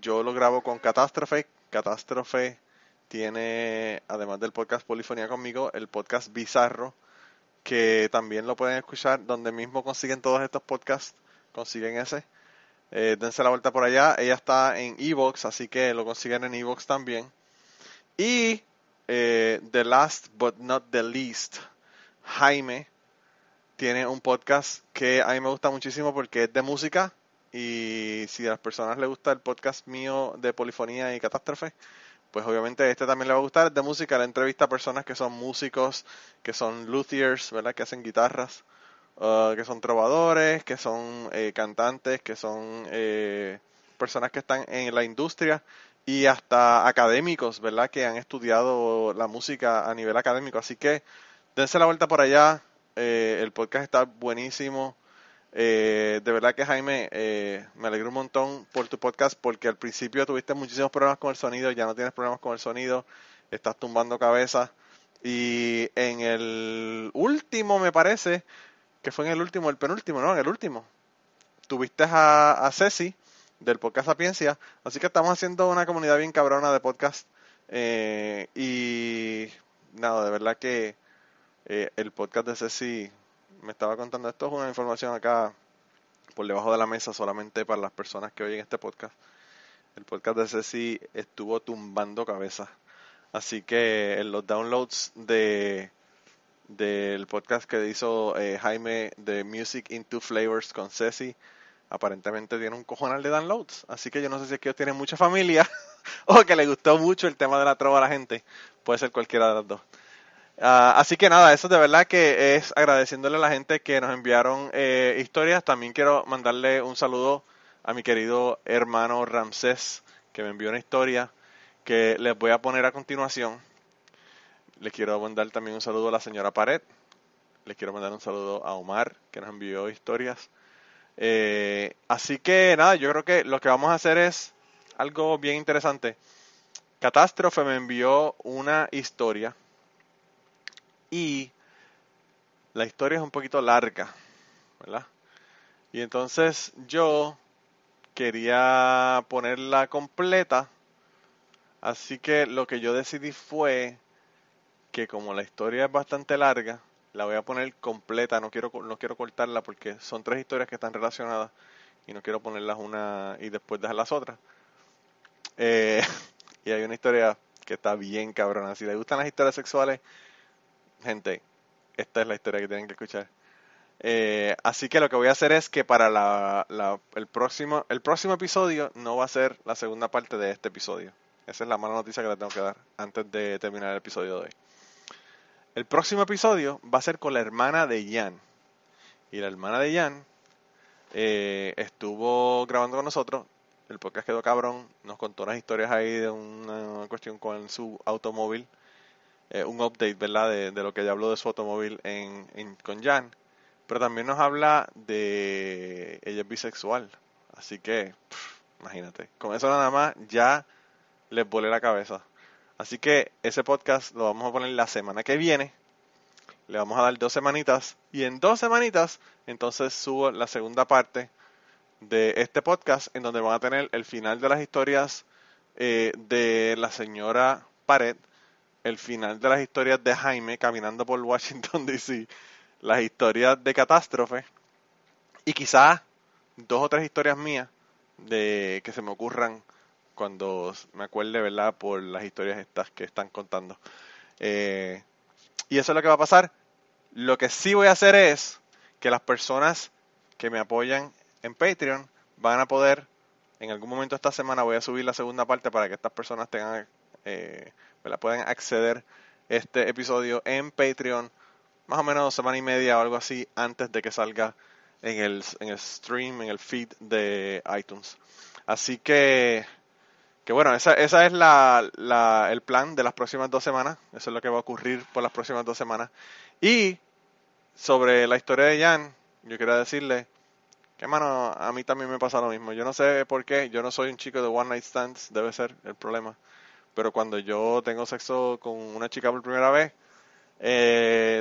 yo lo grabo con Catástrofe. Catástrofe tiene, además del podcast Polifonía conmigo, el podcast Bizarro, que también lo pueden escuchar donde mismo consiguen todos estos podcasts, consiguen ese. Dense la vuelta por allá. Ella está en Evox, así que lo consiguen en Evox también. Y the last but not the least, Jaime tiene un podcast que a mí me gusta muchísimo porque es de música, y si a las personas les gusta el podcast mío de Polifonía y Catástrofe, pues obviamente este también le va a gustar. De música, la entrevista a personas que son músicos, que son luthiers, ¿verdad? Que hacen guitarras, que son trovadores, que son cantantes, que son personas que están en la industria, y hasta académicos, ¿verdad? Que han estudiado la música a nivel académico. Así que dense la vuelta por allá. El podcast está buenísimo. De verdad que Jaime, me alegro un montón por tu podcast, porque al principio tuviste muchísimos problemas con el sonido, ya no tienes problemas con el sonido, estás tumbando cabeza, y en el último, me parece que fue en el último, el penúltimo, no, en el último tuviste a Ceci del podcast Sapiencia. Así que estamos haciendo una comunidad bien cabrona de podcast, y nada, de verdad que el podcast de Ceci, me estaba contando, esto es una información acá por debajo de la mesa solamente para las personas que oyen este podcast. El podcast de Ceci estuvo tumbando cabezas. Así que en los downloads del podcast que hizo Jaime de Music into Flavors con Ceci, aparentemente tiene un cojonal de downloads. Así que yo no sé si es que ellos tienen mucha familia o que les gustó mucho el tema de la trova a la gente. Puede ser cualquiera de las dos. Así que nada, eso de verdad que es agradeciéndole a la gente que nos enviaron historias. También quiero mandarle un saludo a mi querido hermano Ramsés, que me envió una historia que les voy a poner a continuación. Les quiero mandar también un saludo a la señora Pared. Les quiero mandar un saludo a Omar, que nos envió historias. Así que nada, yo creo que lo que vamos a hacer es algo bien interesante. Catástrofe me envió una historia. Y la historia es un poquito larga, ¿verdad? Y entonces yo quería ponerla completa. Así que lo que yo decidí fue que como la historia es bastante larga, la voy a poner completa. No quiero cortarla porque son tres historias que están relacionadas. Y no quiero ponerlas una y después dejar las otras. Y hay una historia que está bien cabrona. Si les gustan las historias sexuales, gente, esta es la historia que tienen que escuchar. Así que lo que voy a hacer es que para el próximo episodio no va a ser la segunda parte de este episodio. Esa es la mala noticia que les tengo que dar antes de terminar el episodio de hoy. El próximo episodio va a ser con la hermana de Jan. Y la hermana de Jan estuvo grabando con nosotros. El podcast quedó cabrón. Nos contó unas historias ahí de una cuestión con su automóvil. Un update, ¿verdad? De lo que ella habló de su automóvil con Jan. Pero también nos habla de... Ella es bisexual. Así que, imagínate. Con eso nada más ya les volé la cabeza. Así que ese podcast lo vamos a poner la semana que viene. Le vamos a dar 2 semanitas. Y en 2 semanitas, entonces subo la segunda parte de este podcast, en donde van a tener el final de las historias de la señora Pared, el final de las historias de Jaime caminando por Washington D.C., las historias de Catástrofe y quizás 2 o 3 historias mías de que se me ocurran cuando me acuerde, ¿verdad?, por las historias estas que están contando. Y eso es lo que va a pasar. Lo que sí voy a hacer es que las personas que me apoyan en Patreon van a poder, en algún momento esta semana voy a subir la segunda parte para que estas personas tengan, puedan acceder a este episodio en Patreon más o menos 2 semanas y media o algo así antes de que salga en el stream, en el feed de iTunes. Así que bueno, esa es el plan de las próximas 2 semanas. Eso es lo que va a ocurrir por las próximas 2 semanas. Y sobre la historia de Jan, yo quería decirle que, mano, a mí también me pasa lo mismo. Yo no sé por qué, yo no soy un chico de one night stands, debe ser el problema. Pero cuando yo tengo sexo con una chica por primera vez,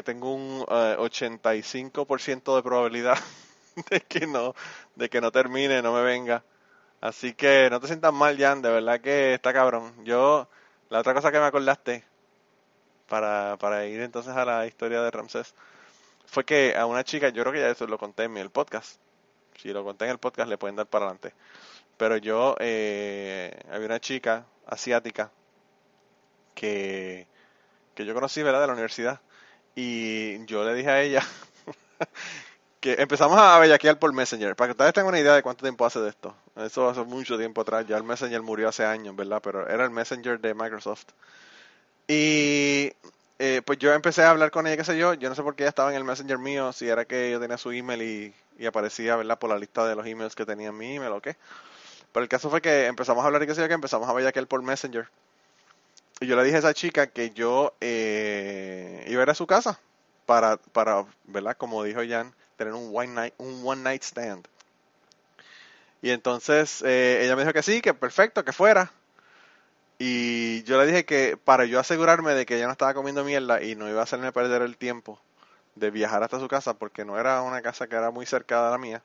tengo un 85% de probabilidad de que no termine, no me venga. Así que no te sientas mal, Jan, de verdad que está cabrón. La otra cosa que me acordaste, para ir entonces a la historia de Ramsés, fue que a una chica, yo creo que ya eso lo conté en el podcast. Si lo conté en el podcast, le pueden dar para adelante. Pero había una chica asiática que yo conocí, ¿verdad?, de la universidad. Y yo le dije a ella que empezamos a bellaquear por Messenger. Para que ustedes tengan una idea de cuánto tiempo hace de esto. Eso hace mucho tiempo atrás. Ya el Messenger murió hace años, ¿verdad? Pero era el Messenger de Microsoft. Y pues yo empecé a hablar con ella, qué sé yo. Yo no sé por qué ella estaba en el Messenger mío. Si era que yo tenía su email y aparecía, ¿verdad?, por la lista de los emails que tenía en mi email o qué. Pero el caso fue que empezamos a hablar y qué sé yo, que empezamos a bellaquear por Messenger. Y yo le dije a esa chica que yo iba a ir a su casa para, ¿verdad?, como dijo Jan, tener un one night stand. Y entonces ella me dijo que sí, que perfecto, que fuera. Y yo le dije que para yo asegurarme de que ella no estaba comiendo mierda y no iba a hacerme perder el tiempo de viajar hasta su casa, porque no era una casa que era muy cerca de la mía,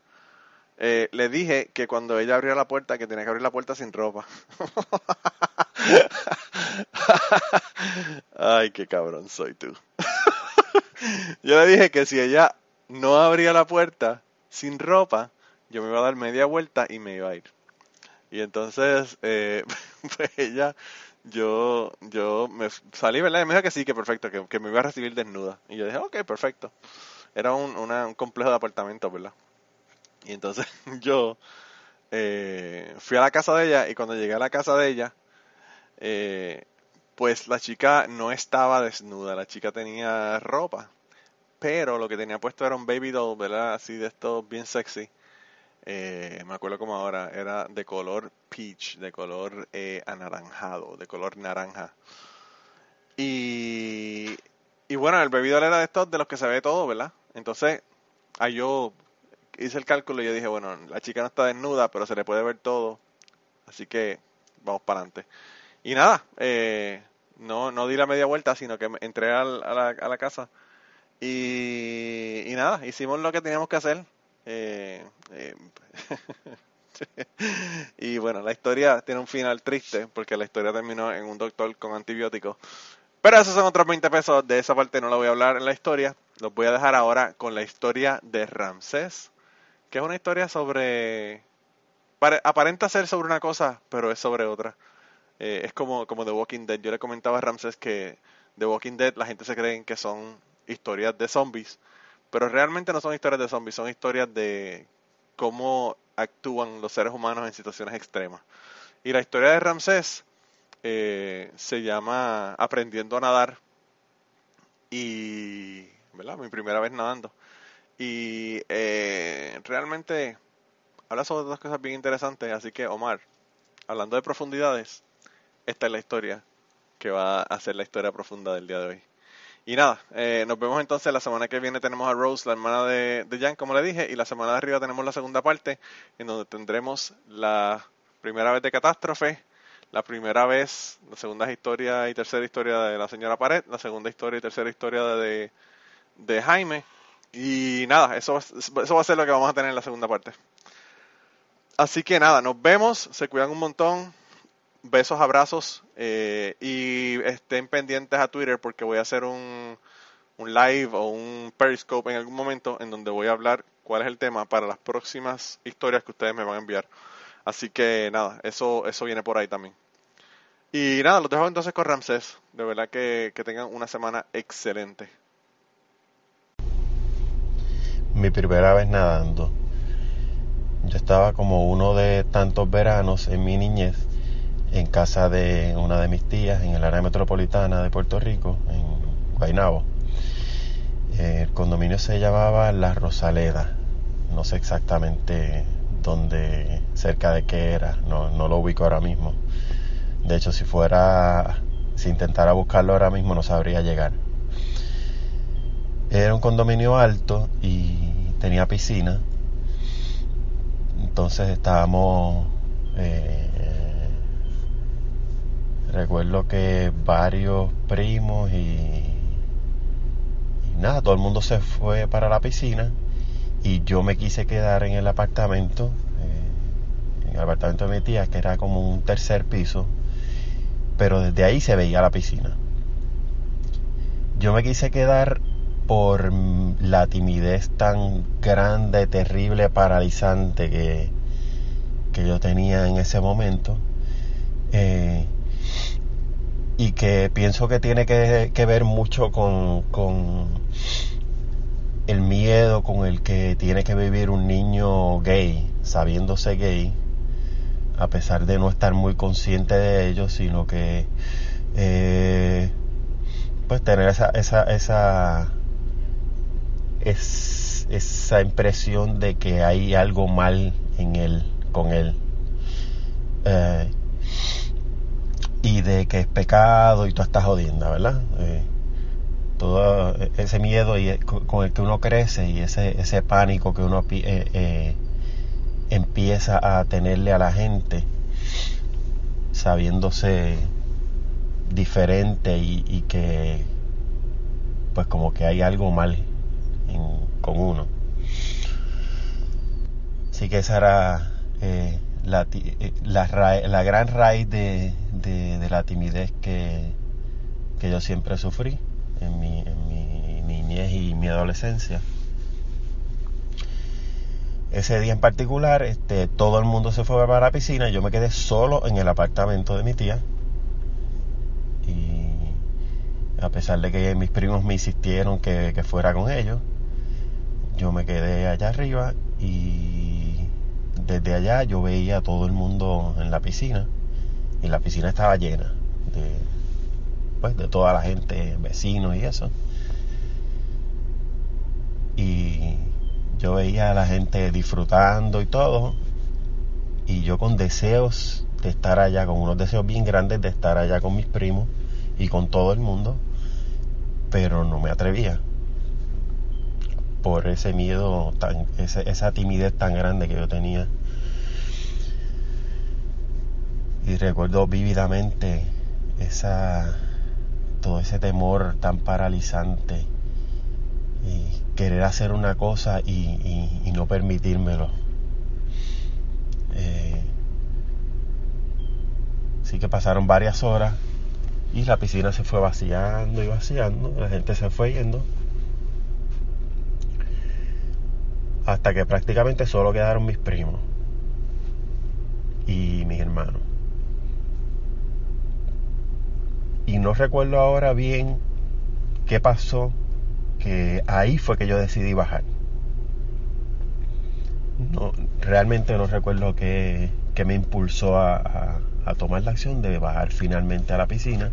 le dije que cuando ella abriera la puerta, que tenía que abrir la puerta sin ropa. Ay, qué cabrón soy tú. Yo le dije que si ella no abría la puerta sin ropa, yo me iba a dar media vuelta y me iba a ir. Y entonces, pues ella, yo me salí, ¿verdad? Y me dijo que sí, que perfecto, que me iba a recibir desnuda. Y yo dije, ok, perfecto. Era un complejo de apartamentos, ¿verdad? Y entonces yo fui a la casa de ella, y cuando llegué a la casa de ella, pues la chica no estaba desnuda, la chica tenía ropa. Pero lo que tenía puesto era un baby doll, ¿verdad?, así de estos bien sexy. Me acuerdo como ahora, era de color peach, de color anaranjado, de color naranja. Y bueno, el baby doll era de estos de los que se ve todo, ¿verdad? Entonces, ahí yo hice el cálculo y yo dije, bueno, la chica no está desnuda, pero se le puede ver todo. Así que vamos para adelante. Y nada, no di la media vuelta, sino que entré a la casa. Y nada, hicimos lo que teníamos que hacer. Y bueno, la historia tiene un final triste, porque la historia terminó en un doctor con antibióticos. Pero esos son otros 20 pesos, de esa parte no la voy a hablar en la historia. Los voy a dejar ahora con la historia de Ramsés, que es una historia sobre... aparenta ser sobre una cosa, pero es sobre otra. Es como The Walking Dead. Yo le comentaba a Ramsés que The Walking Dead, la gente se cree que son historias de zombies, pero realmente no son historias de zombies, son historias de cómo actúan los seres humanos en situaciones extremas. Y la historia de Ramsés se llama Aprendiendo a Nadar, y, ¿verdad?, mi primera vez nadando. Y realmente habla sobre 2 cosas bien interesantes, así que, Omar, hablando de profundidades, esta es la historia que va a ser la historia profunda del día de hoy. Y nada, nos vemos entonces la semana que viene. Tenemos a Rose, la hermana de Jan, como le dije, y la semana de arriba tenemos la segunda parte, en donde tendremos la primera vez de Catástrofe, la segunda historia y tercera historia de la señora Pared, la segunda historia y tercera historia de Jaime. Y nada, eso va a ser lo que vamos a tener en la segunda parte. Así que nada, nos vemos, se cuidan un montón. Besos, abrazos, y estén pendientes a Twitter porque voy a hacer un live o un Periscope en algún momento en donde voy a hablar cuál es el tema para las próximas historias que ustedes me van a enviar. Así que nada, eso viene por ahí también. Y nada, los dejo entonces con Ramsés. De verdad que tengan una semana excelente. Mi primera vez nadando. Yo estaba como uno de tantos veranos en mi niñez en casa de una de mis tías en el área metropolitana de Puerto Rico, en Guaynabo. El condominio se llamaba La Rosaleda. No sé exactamente dónde, cerca de qué era, no lo ubico ahora mismo. De hecho, si intentara buscarlo ahora mismo no sabría llegar. Era un condominio alto y tenía piscina. Entonces estábamos, recuerdo que varios primos y nada, todo el mundo se fue para la piscina y yo me quise quedar en el apartamento, de mi tía, que era como un tercer piso, pero desde ahí se veía la piscina. Yo me quise quedar por la timidez tan grande, terrible, paralizante que yo tenía en ese momento, y que pienso que tiene que ver mucho con el miedo con el que tiene que vivir un niño gay, sabiéndose gay, a pesar de no estar muy consciente de ello, sino que pues tener esa impresión de que hay algo mal en él, con él, y de que es pecado y tú estás jodiendo, ¿verdad? Todo ese miedo y con el que uno crece y ese pánico que uno empieza a tenerle a la gente, sabiéndose diferente y que pues como que hay algo mal con uno. Así que esa era la gran raíz de la timidez que yo siempre sufrí en mi niñez y mi adolescencia. Ese día en particular, todo el mundo se fue para la piscina y yo me quedé solo en el apartamento de mi tía. Y a pesar de que mis primos me insistieron que fuera con ellos, yo me quedé allá arriba y desde allá yo veía a todo el mundo en la piscina. Y la piscina estaba llena de toda la gente, vecinos y eso. Y yo veía a la gente disfrutando y todo. Y yo con deseos de estar allá, con unos deseos bien grandes de estar allá con mis primos y con todo el mundo. Pero no me atrevía. Por ese miedo, esa timidez tan grande que yo tenía. Y recuerdo vívidamente todo ese temor tan paralizante. Y querer hacer una cosa y no permitírmelo. Así que pasaron varias horas y la piscina se fue vaciando y vaciando, la gente se fue yendo, hasta que prácticamente solo quedaron mis primos y mis hermanos. Y no recuerdo ahora bien qué pasó, que ahí fue que yo decidí bajar. Realmente no recuerdo qué me impulsó a tomar la acción de bajar finalmente a la piscina.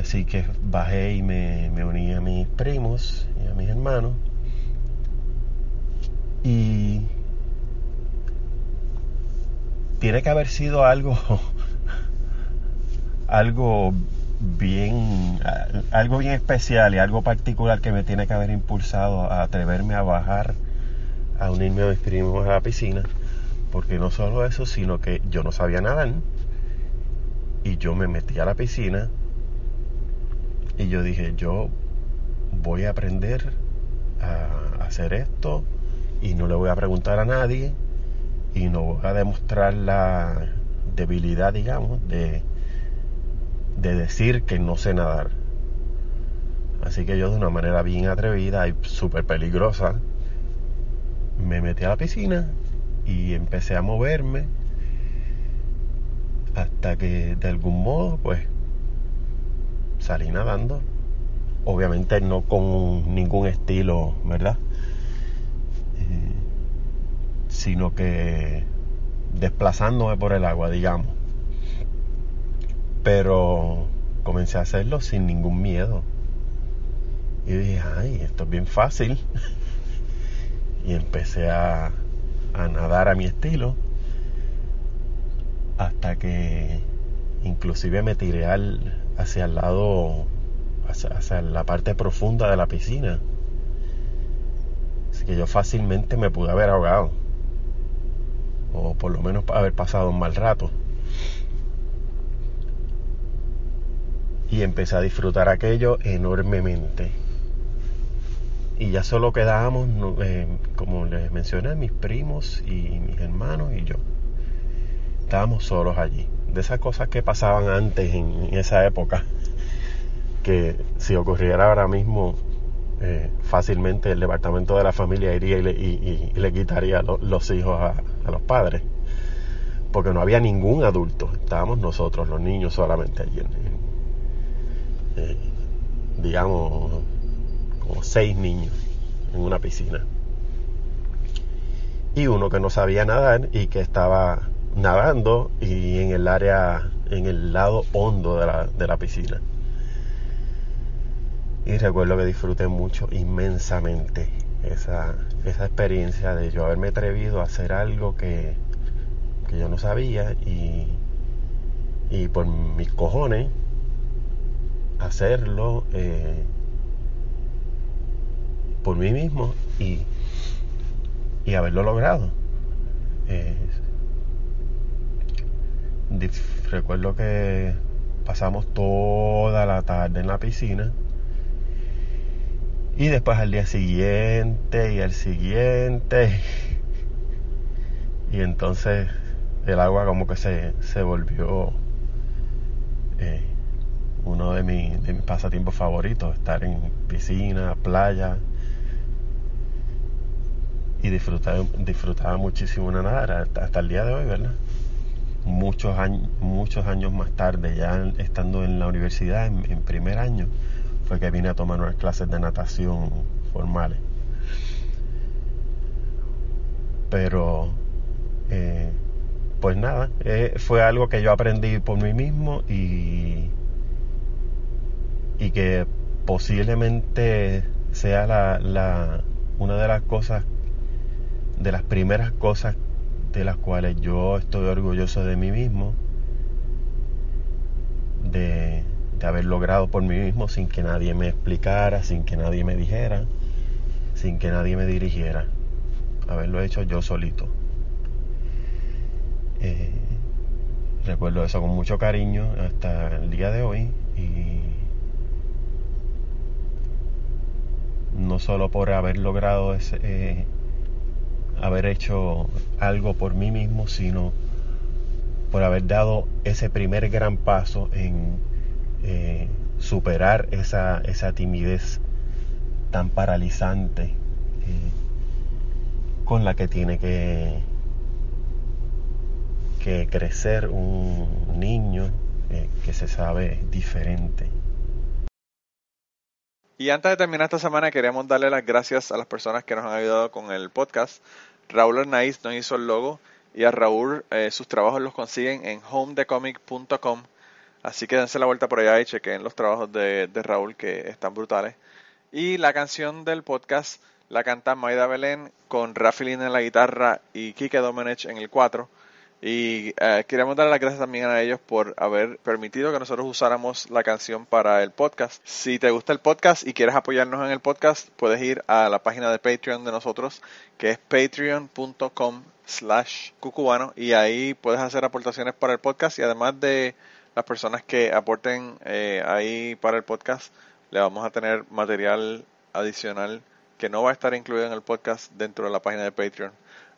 Así que bajé y me uní a mis primos y a mis hermanos. Y tiene que haber sido algo bien especial y algo particular que me tiene que haber impulsado a atreverme a bajar, a unirme a mis primos a la piscina, porque no solo eso, sino que yo no sabía nadar y yo me metí a la piscina y yo dije, yo voy a aprender a hacer esto y no le voy a preguntar a nadie y nos va a demostrar la debilidad, digamos, de decir que no sé nadar. Así que yo, de una manera bien atrevida y súper peligrosa, me metí a la piscina y empecé a moverme hasta que de algún modo pues salí nadando. Obviamente no con ningún estilo, ¿verdad? Sino que desplazándome por el agua, digamos. Pero comencé a hacerlo sin ningún miedo. Y dije, ay, esto es bien fácil. Y empecé a nadar a mi estilo. Hasta que inclusive me tiré hacia el lado, hacia la parte profunda de la piscina. Así que yo fácilmente me pude haber ahogado. O por lo menos haber pasado un mal rato. Y empecé a disfrutar aquello enormemente. Y ya solo quedábamos, como les mencioné, mis primos y mis hermanos y yo. Estábamos solos allí. De esas cosas que pasaban antes en esa época, que si ocurriera ahora mismo, fácilmente el departamento de la familia iría y le quitaría los hijos a los padres. Porque no había ningún adulto. Estábamos nosotros, los niños, solamente allí. Digamos, como 6 niños en una piscina. Y uno que no sabía nadar y que estaba nadando y en el área, en el lado hondo de la piscina. Y recuerdo que disfruté mucho, inmensamente, esa experiencia de yo haberme atrevido a hacer algo que yo no sabía y por mis cojones hacerlo por mí mismo y haberlo logrado. Recuerdo que pasamos toda la tarde en la piscina y después al día siguiente y al siguiente, y entonces el agua como que se volvió uno de mis pasatiempos favoritos, estar en piscina, playa, y disfrutaba muchísimo una nadar hasta el día de hoy, ¿verdad? Muchos años más tarde, ya estando en la universidad, en primer año, fue que vine a tomar unas clases de natación formales. Pero pues nada, fue algo que yo aprendí por mí mismo y que posiblemente sea una de las cosas, de las primeras cosas de las cuales yo estoy orgulloso de mí mismo, de haber logrado por mí mismo, sin que nadie me explicara, sin que nadie me dijera, sin que nadie me dirigiera, haberlo hecho yo solito. Recuerdo eso con mucho cariño hasta el día de hoy, y no solo por haber logrado haber hecho algo por mí mismo, sino por haber dado ese primer gran paso en superar esa timidez tan paralizante con la que tiene que crecer un niño que se sabe diferente. Y antes de terminar esta semana, queremos darle las gracias a las personas que nos han ayudado con el podcast. Raúl Arnaiz nos hizo el logo, y a Raúl sus trabajos los consiguen en homedecomic.com. Así que dense la vuelta por allá y chequen los trabajos de Raúl, que están brutales. Y la canción del podcast la canta Maida Belén, con Rafilin en la guitarra y Kike Domenech en el 4. Y queremos dar las gracias también a ellos por haber permitido que nosotros usáramos la canción para el podcast. Si te gusta el podcast y quieres apoyarnos en el podcast, puedes ir a la página de Patreon de nosotros, que es patreon.com/cucubano, y ahí puedes hacer aportaciones para el podcast, y además de las personas que aporten ahí para el podcast, le vamos a tener material adicional que no va a estar incluido en el podcast dentro de la página de Patreon.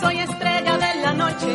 Soy estrella de la noche,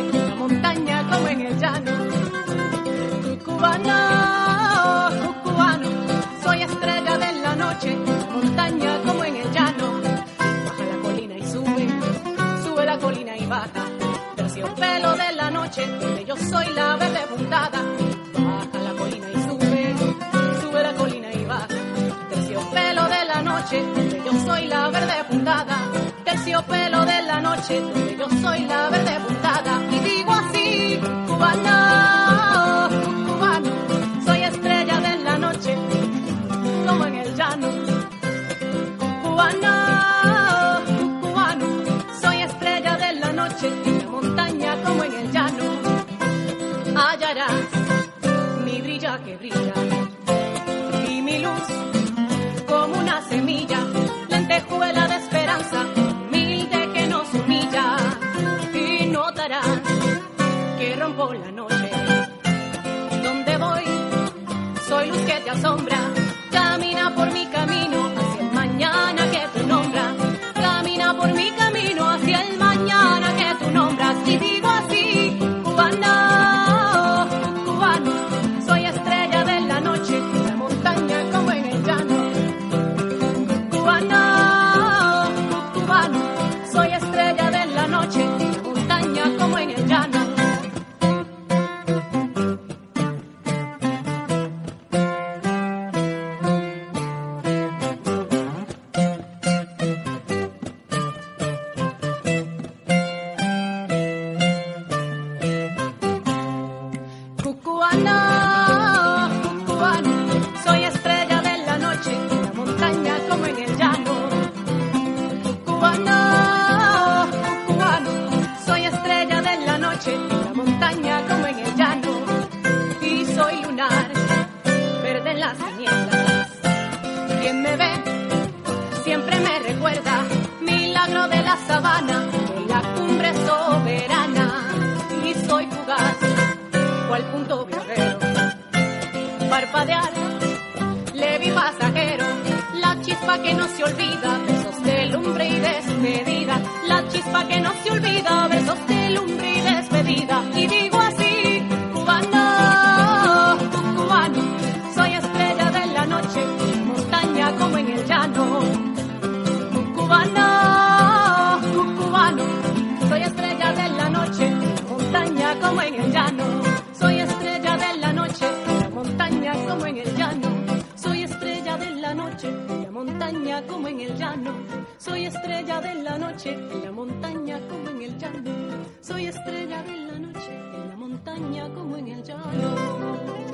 en la montaña como en el llano.